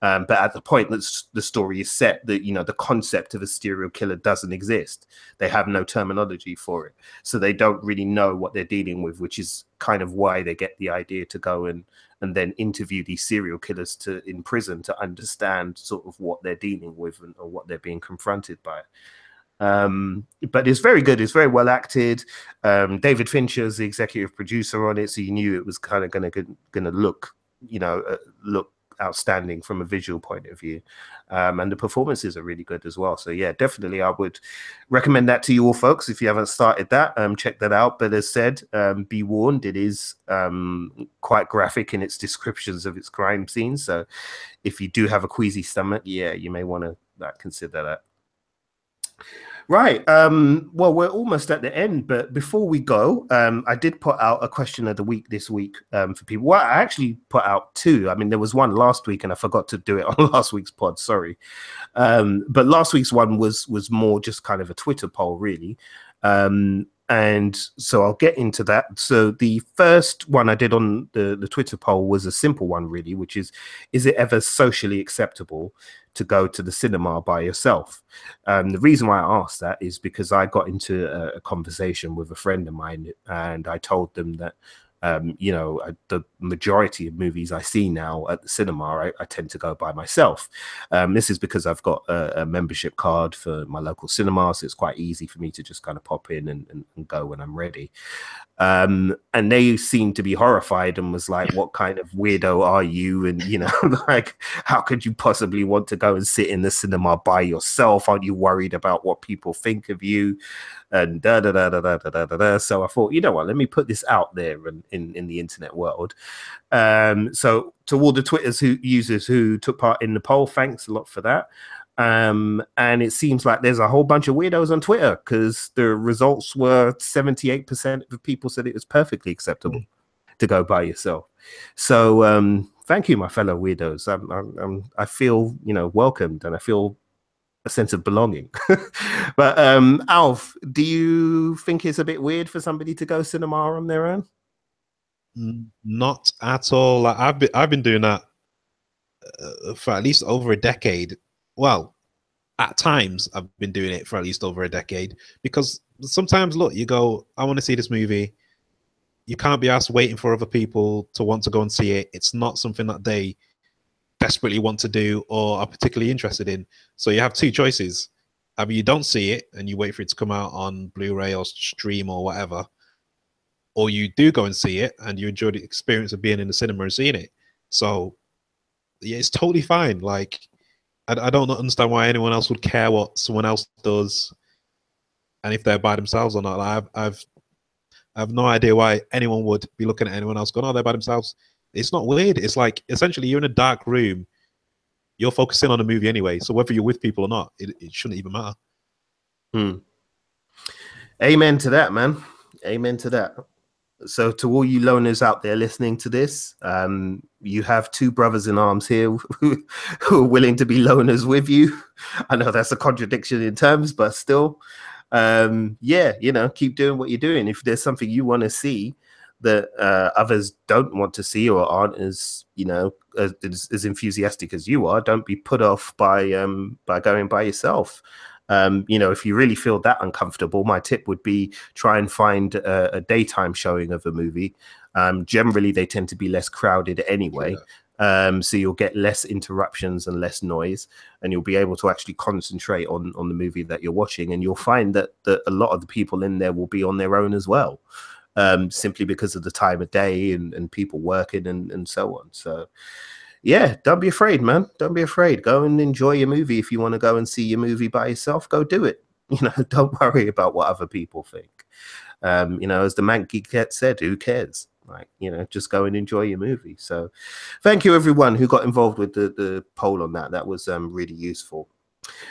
Um, but at the point that the story is set, that, you know, the concept of a serial killer doesn't exist. They have no terminology for it. So they don't really know what they're dealing with, which is kind of why they get the idea to go and, and then interview these serial killers to in prison to understand sort of what they're dealing with and or what they're being confronted by. Um, but it's very good. It's very well acted. Um, David Fincher's the executive producer on it, so you knew it was kind of going to going to look, you know, uh, look outstanding from a visual point of view. Um, and the performances are really good as well. So yeah, definitely, I would recommend that to you all, folks. If you haven't started that, um, check that out. But as said, um, be warned, it is um, quite graphic in its descriptions of its crime scenes. So if you do have a queasy stomach, yeah, you may want to like, consider that. Right. Um, well, we're almost at the end, but before we go, um, I did put out a question of the week this week um, for people. Well, I actually put out two. I mean, there was one last week and I forgot to do it on last week's pod. Sorry. Um, but last week's one was was more just kind of a Twitter poll, really. Um, and so I'll get into that. So the first one I did on the, the Twitter poll was a simple one, really, which is, is it ever socially acceptable to go to the cinema by yourself? Um, the reason why I asked that is because I got into a, a conversation with a friend of mine and I told them that, um, you know, I, the majority of movies I see now at the cinema, I, I tend to go by myself. Um, this is because I've got a, a membership card for my local cinema, so it's quite easy for me to just kind of pop in and, and, and go when I'm ready. Um, and they seemed to be horrified and was like, what kind of weirdo are you? And, you know, like, how could you possibly want to go and sit in the cinema by yourself? Aren't you worried about what people think of you? And da da da da da da da da. So I thought, you know what, let me put this out there in, in, in the internet world. Um, so to all the Twitters who users who took part in the poll, thanks a lot for that. Um, and it seems like there's a whole bunch of weirdos on Twitter because the results were seventy-eight percent of people said it was perfectly acceptable mm. to go by yourself. So um, thank you, my fellow weirdos. I'm, I'm, I'm, I feel, you know, welcomed and I feel a sense of belonging. But um, Alf, do you think it's a bit weird for somebody to go cinema on their own? Not at all. Like, I've been, I've been doing that uh, for at least over a decade. Well, at times I've been doing it for at least over a decade because sometimes, look, you go, I want to see this movie. You can't be asked waiting for other people to want to go and see it. It's not something that they desperately want to do or are particularly interested in. So you have two choices. Either you don't see it and you wait for it to come out on Blu-ray or stream or whatever, or you do go and see it and you enjoy the experience of being in the cinema and seeing it. So yeah, it's totally fine. Like, I don't understand why anyone else would care what someone else does, and if they're by themselves or not. I've, I've, I've no idea why anyone would be looking at anyone else going, "Oh, they're by themselves." It's not weird. It's like essentially you're in a dark room, you're focusing on a movie anyway. So whether you're with people or not, it, it shouldn't even matter. Hmm. Amen to that, man. Amen to that. So to all you loners out there listening to this, um, you have two brothers in arms here who, who are willing to be loners with you. I know that's a contradiction in terms, but still, um, yeah, you know, keep doing what you're doing. If there's something you want to see that uh, others don't want to see or aren't as, you know, as, as enthusiastic as you are, don't be put off by um, by going by yourself. Um, you know, if you really feel that uncomfortable, my tip would be try and find a, a daytime showing of a movie. Um, generally, they tend to be less crowded anyway. Um, so you'll get less interruptions and less noise, and you'll be able to actually concentrate on on the movie that you're watching. And you'll find that, that a lot of the people in there will be on their own as well, um, simply because of the time of day and, and people working and, and so on. So, yeah, don't be afraid, man. Don't be afraid. Go and enjoy your movie. If you want to go and see your movie by yourself, go do it. You know, don't worry about what other people think. Um, you know, as the man geekette said, who cares? Like, you know, just go and enjoy your movie. So thank you, everyone who got involved with the, the poll on that. That was um, really useful.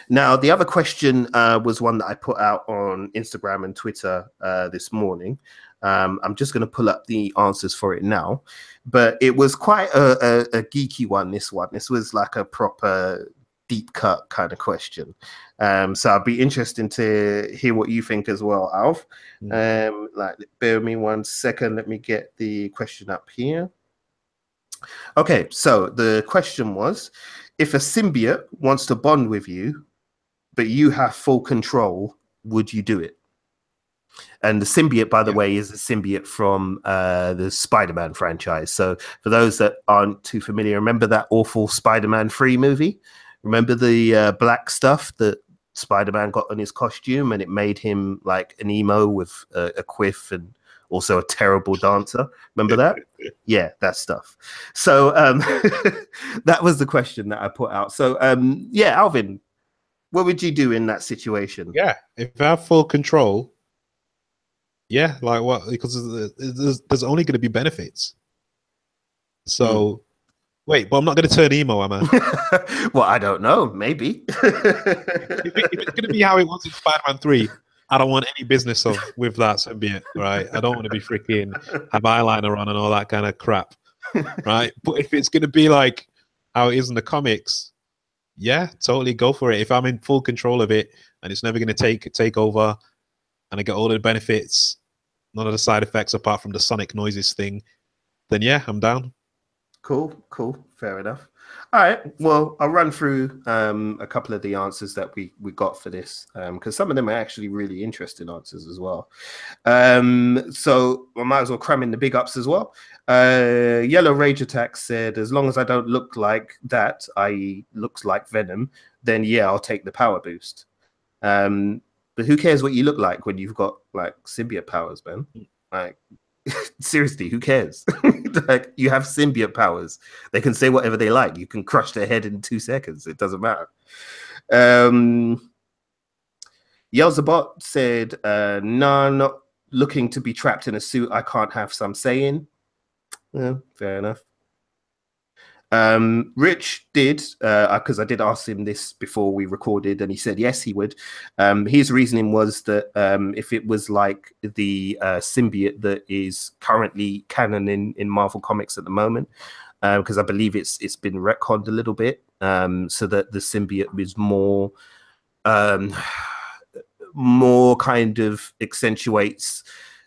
Now, the other question uh, was one that I put out on Instagram and Twitter uh, this morning. Um, I'm just going to pull up the answers for it now. But it was quite a, a, a geeky one, this one. This was like a proper deep cut kind of question. Um, so I'd be interested to hear what you think as well, Alf. Mm. Um, like, bear with me one second. Let me get the question up here. Okay, so the question was, if a symbiote wants to bond with you, but you have full control, would you do it? And the symbiote, by the yeah. way, is a symbiote from uh, the Spider-Man franchise. So for those that aren't too familiar, remember that awful Spider-Man three movie? Remember the uh, black stuff that Spider-Man got on his costume, and it made him like an emo with uh, a quiff and also a terrible dancer? Remember that? Yeah, that stuff. So um, that was the question that I put out. So um, yeah, Alvin, what would you do in that situation? Yeah, if I have full control, yeah, like what? Because there's, there's only going to be benefits. So. Mm. Wait, but I'm not going to turn emo, am I? Well, I don't know. Maybe. if, it, if it's going to be how it was in Spider-Man three, I don't want any business of with that symbiote, right? I don't want to be freaking have eyeliner on and all that kind of crap, right? But if it's going to be like how it is in the comics, yeah, totally go for it. If I'm in full control of it and it's never going to take take over, and I get all the benefits, none of the side effects apart from the sonic noises thing, then yeah, I'm down. Cool, cool. Fair enough. All right. Well, I'll run through um, a couple of the answers that we, we got for this, because um, some of them are actually really interesting answers as well. Um, so I might as well cram in the big ups as well. Uh, Yellow Rage Attack said, as long as I don't look like that, that is looks like Venom, then yeah, I'll take the power boost. Um, but who cares what you look like when you've got like symbiote powers, man? Like, seriously, who cares? Like, you have symbiote powers. They can say whatever they like. You can crush their head in two seconds. It doesn't matter. Um, Yelzabot said, uh, no, nah, not looking to be trapped in a suit. I can't have some say in. Yeah, fair enough. Um, Rich did, because uh, I did ask him this before we recorded, and he said yes, he would. Um, his reasoning was that um, if it was like the uh, symbiote that is currently canon in, in Marvel Comics at the moment, because uh, I believe it's it's been retconned a little bit, um, so that the symbiote is more, um, more kind of accentuates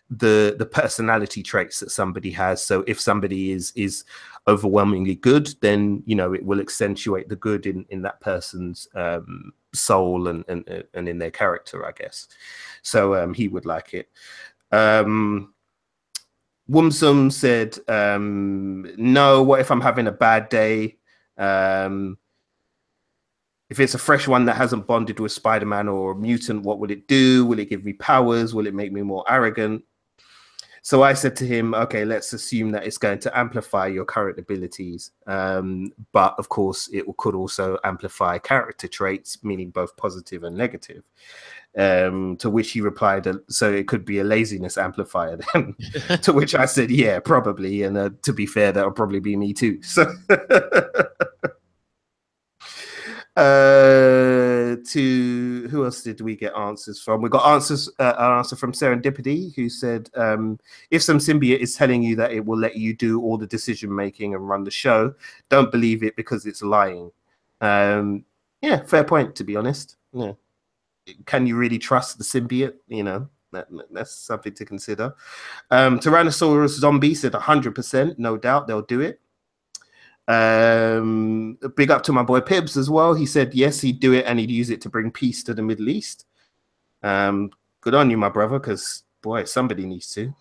the the personality traits that somebody has. So if somebody is is overwhelmingly good, then you know it will accentuate the good in in that person's um soul and and, and in their character, I guess. So um he would like it. um Wumsum said, um no, what if I'm having a bad day? um If it's a fresh one that hasn't bonded with Spider-Man or a mutant, what will it do? Will it give me powers? Will it make me more arrogant? So I said to him, okay, let's assume that it's going to amplify your current abilities. Um, but of course, it could also amplify character traits, meaning both positive and negative. Um, to which he replied, so it could be a laziness amplifier then. To which I said, yeah, probably. And uh, to be fair, that'll probably be me too. So... Uh, to who else did we get answers from? We got answers. Uh, an answer from Serendipity, who said, um, if some symbiote is telling you that it will let you do all the decision making and run the show, don't believe it because it's lying. Um, yeah, fair point, to be honest. Yeah. Can you really trust the symbiote? You know, that, that's something to consider. Um, Tyrannosaurus Zombie said one hundred percent, no doubt they'll do it. Um big up to my boy Pibbs as well. He said yes, he'd do it and he'd use it to bring peace to the Middle East. Um good on you, my brother, because boy, somebody needs to.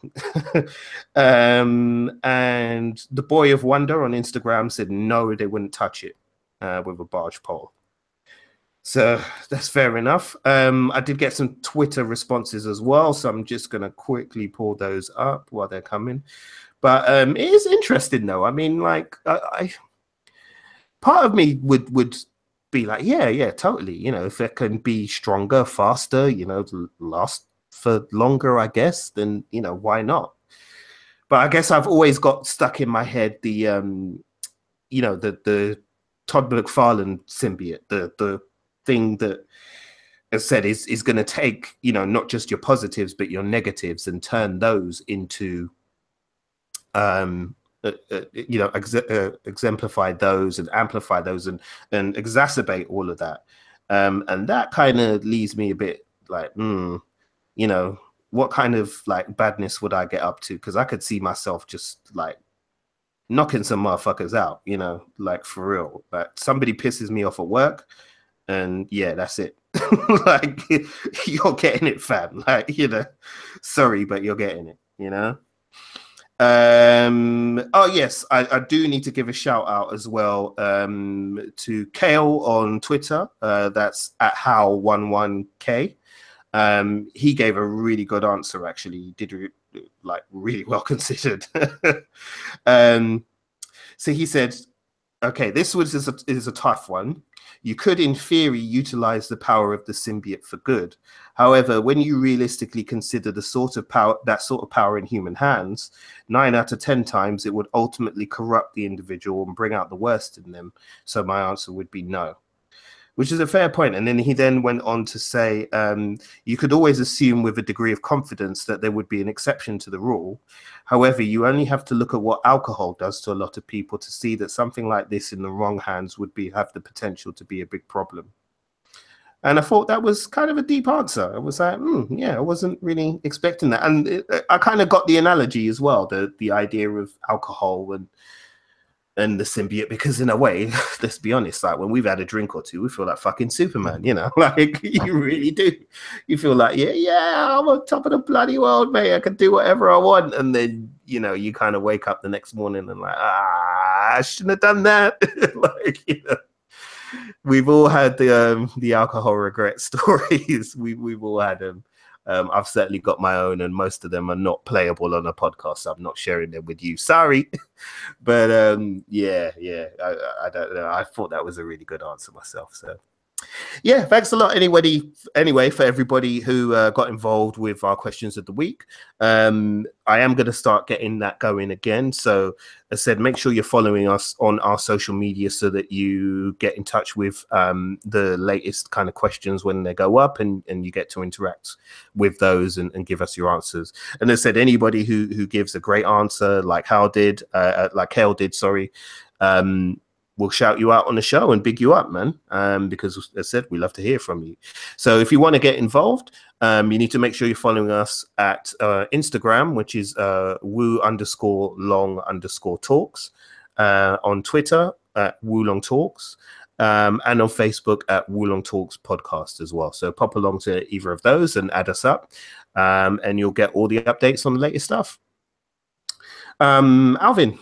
um, and the Boy of Wonder on Instagram said no, they wouldn't touch it uh, with a barge pole. So that's fair enough. Um, I did get some Twitter responses as well, so I'm just going to quickly pull those up while they're coming. But um, it is interesting, though. I mean, like, I, I part of me would would be like, yeah, yeah, totally. You know, if it can be stronger, faster, you know, last for longer, I guess, then, you know, why not? But I guess I've always got stuck in my head the, um, you know, the the Todd McFarlane symbiote, the the thing that, as said, is is going to take, you know, not just your positives but your negatives and turn those into, um, uh, uh, you know, ex uh, exemplify those and amplify those and and exacerbate all of that. Um, and that kind of leaves me a bit like, hmm, you know, what kind of like badness would I get up to? Because I could see myself just like knocking some motherfuckers out, you know, like for real. Like somebody pisses me off at work, and yeah, that's it. Like you're getting it, fam. Like, you know, sorry, but you're getting it, you know. Um, oh yes, I, I do need to give a shout out as well um, to Kale on Twitter. Uh, that's at how eleven K. Um, he gave a really good answer, actually. He did re like really well considered. um, so he said, okay, this was, is, a, is a tough one. You could, in theory, utilize the power of the symbiote for good. However, when you realistically consider the sort of power, that sort of power in human hands, nine out of ten times it would ultimately corrupt the individual and bring out the worst in them. So my answer would be no. Which is a fair point. And then he then went on to say, um, you could always assume with a degree of confidence that there would be an exception to the rule. However, you only have to look at what alcohol does to a lot of people to see that something like this in the wrong hands would be have the potential to be a big problem. And I thought that was kind of a deep answer. I was like, mm, yeah, I wasn't really expecting that. And it, I kind of got the analogy as well, the, the idea of alcohol and and the symbiote, because in a way, let's be honest, like when we've had a drink or two, we feel like fucking Superman, you know, like you really do. You feel like, yeah, yeah, I'm on top of the bloody world, mate. I can do whatever I want. And then, you know, you kind of wake up the next morning and like, ah, I shouldn't have done that. Like, you know, we've all had the, um, the alcohol regret stories. we, we've all had them. Um, I've certainly got my own, and most of them are not playable on a podcast. So I'm not sharing them with you. Sorry. But um, yeah, yeah, I, I don't know. I thought that was a really good answer myself. So yeah, thanks a lot. Anybody, anyway, for everybody who uh, got involved with our questions of the week. Um, I am going to start getting that going again. So as I said, make sure you're following us on our social media so that you get in touch with um, the latest kind of questions when they go up, and, and you get to interact with those and, and give us your answers. And as I said, anybody who, who gives a great answer, like Hal did, uh, like Hale did, sorry, um, we'll shout you out on the show and big you up, man, um, because as I said, we love to hear from you. So if you want to get involved, um, you need to make sure you're following us at uh, Instagram, which is uh, woo underscore long underscore talks, uh, on Twitter at woo long talks, um, and on Facebook at woo long talks podcast as well. So pop along to either of those and add us up, um, and you'll get all the updates on the latest stuff. Um, Alvin,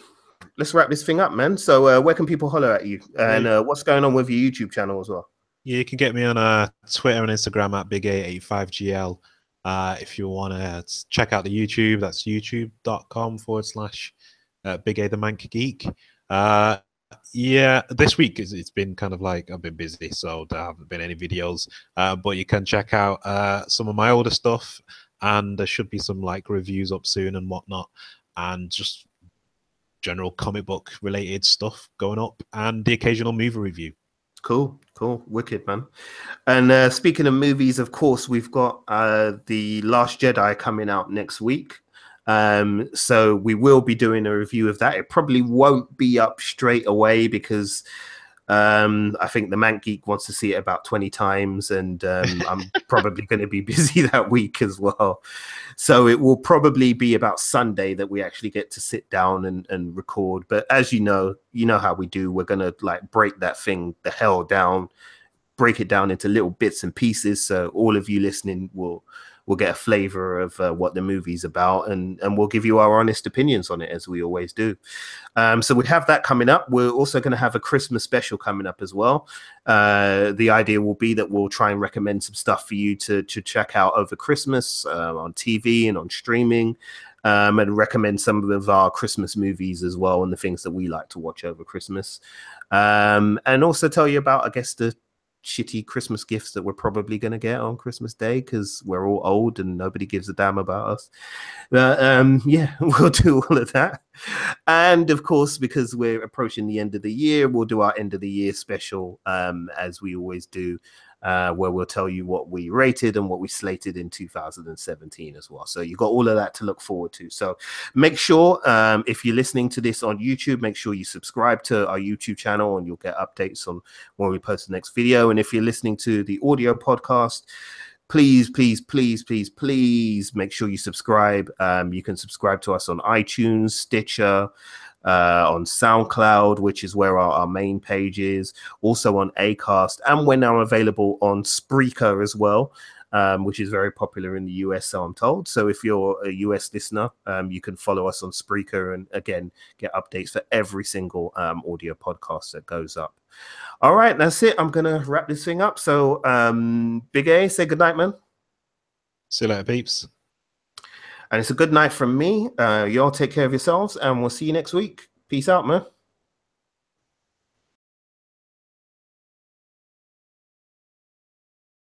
let's wrap this thing up, man. So uh, where can people holler at you? And uh, what's going on with your YouTube channel as well? Yeah, you can get me on uh, Twitter and Instagram at Big A eight five G L. Uh, if you want to check out the YouTube, that's youtube.com forward slash Big A the Mank Geek. Uh, yeah, this week it's, it's been kind of like I've been busy, so there haven't been any videos. Uh, but you can check out uh, some of my older stuff, and there should be some like reviews up soon and whatnot. And just general comic book related stuff going up, and the occasional movie review. Cool, cool, wicked, man. And uh, speaking of movies, of course, we've got uh, The Last Jedi coming out next week. Um, so we will be doing a review of that. It probably won't be up straight away because um, I think the Mank Geek wants to see it about twenty times, and um, I'm probably going to be busy that week as well. So it will probably be about Sunday that we actually get to sit down and, and record. But as you know, you know how we do. We're going to like break that thing the hell down, break it down into little bits and pieces. So all of you listening will we'll get a flavor of uh, what the movie's about, and and we'll give you our honest opinions on it, as we always do. Um, so we have that coming up. We're also going to have a Christmas special coming up as well. Uh, the idea will be that we'll try and recommend some stuff for you to to check out over Christmas uh, on T V and on streaming. Um, and recommend some of our Christmas movies as well, and the things that we like to watch over Christmas. Um, and also tell you about, I guess, the shitty Christmas gifts that we're probably going to get on Christmas Day, because we're all old and nobody gives a damn about us. But, um, yeah, we'll do all of that. And, of course, because we're approaching the end of the year, we'll do our end of the year special, um, as we always do. Uh, where we'll tell you what we rated and what we slated in two thousand seventeen as well. So you've got all of that to look forward to. So make sure, um, if you're listening to this on YouTube, make sure you subscribe to our YouTube channel, and you'll get updates on when we post the next video. And if you're listening to the audio podcast, please, please, please, please, please make sure you subscribe. Um, you can subscribe to us on iTunes, Stitcher, Uh, on SoundCloud, which is where our, our main page is, also on Acast, and we're now available on Spreaker as well, um, which is very popular in the U S, so I'm told. So if you're a U S listener, um, you can follow us on Spreaker, and again, get updates for every single um, audio podcast that goes up. All right, that's it. I'm going to wrap this thing up. So um, Big A, say goodnight, man. See you later, peeps. And it's a good night from me. Uh, y'all take care of yourselves, and we'll see you next week. Peace out, man.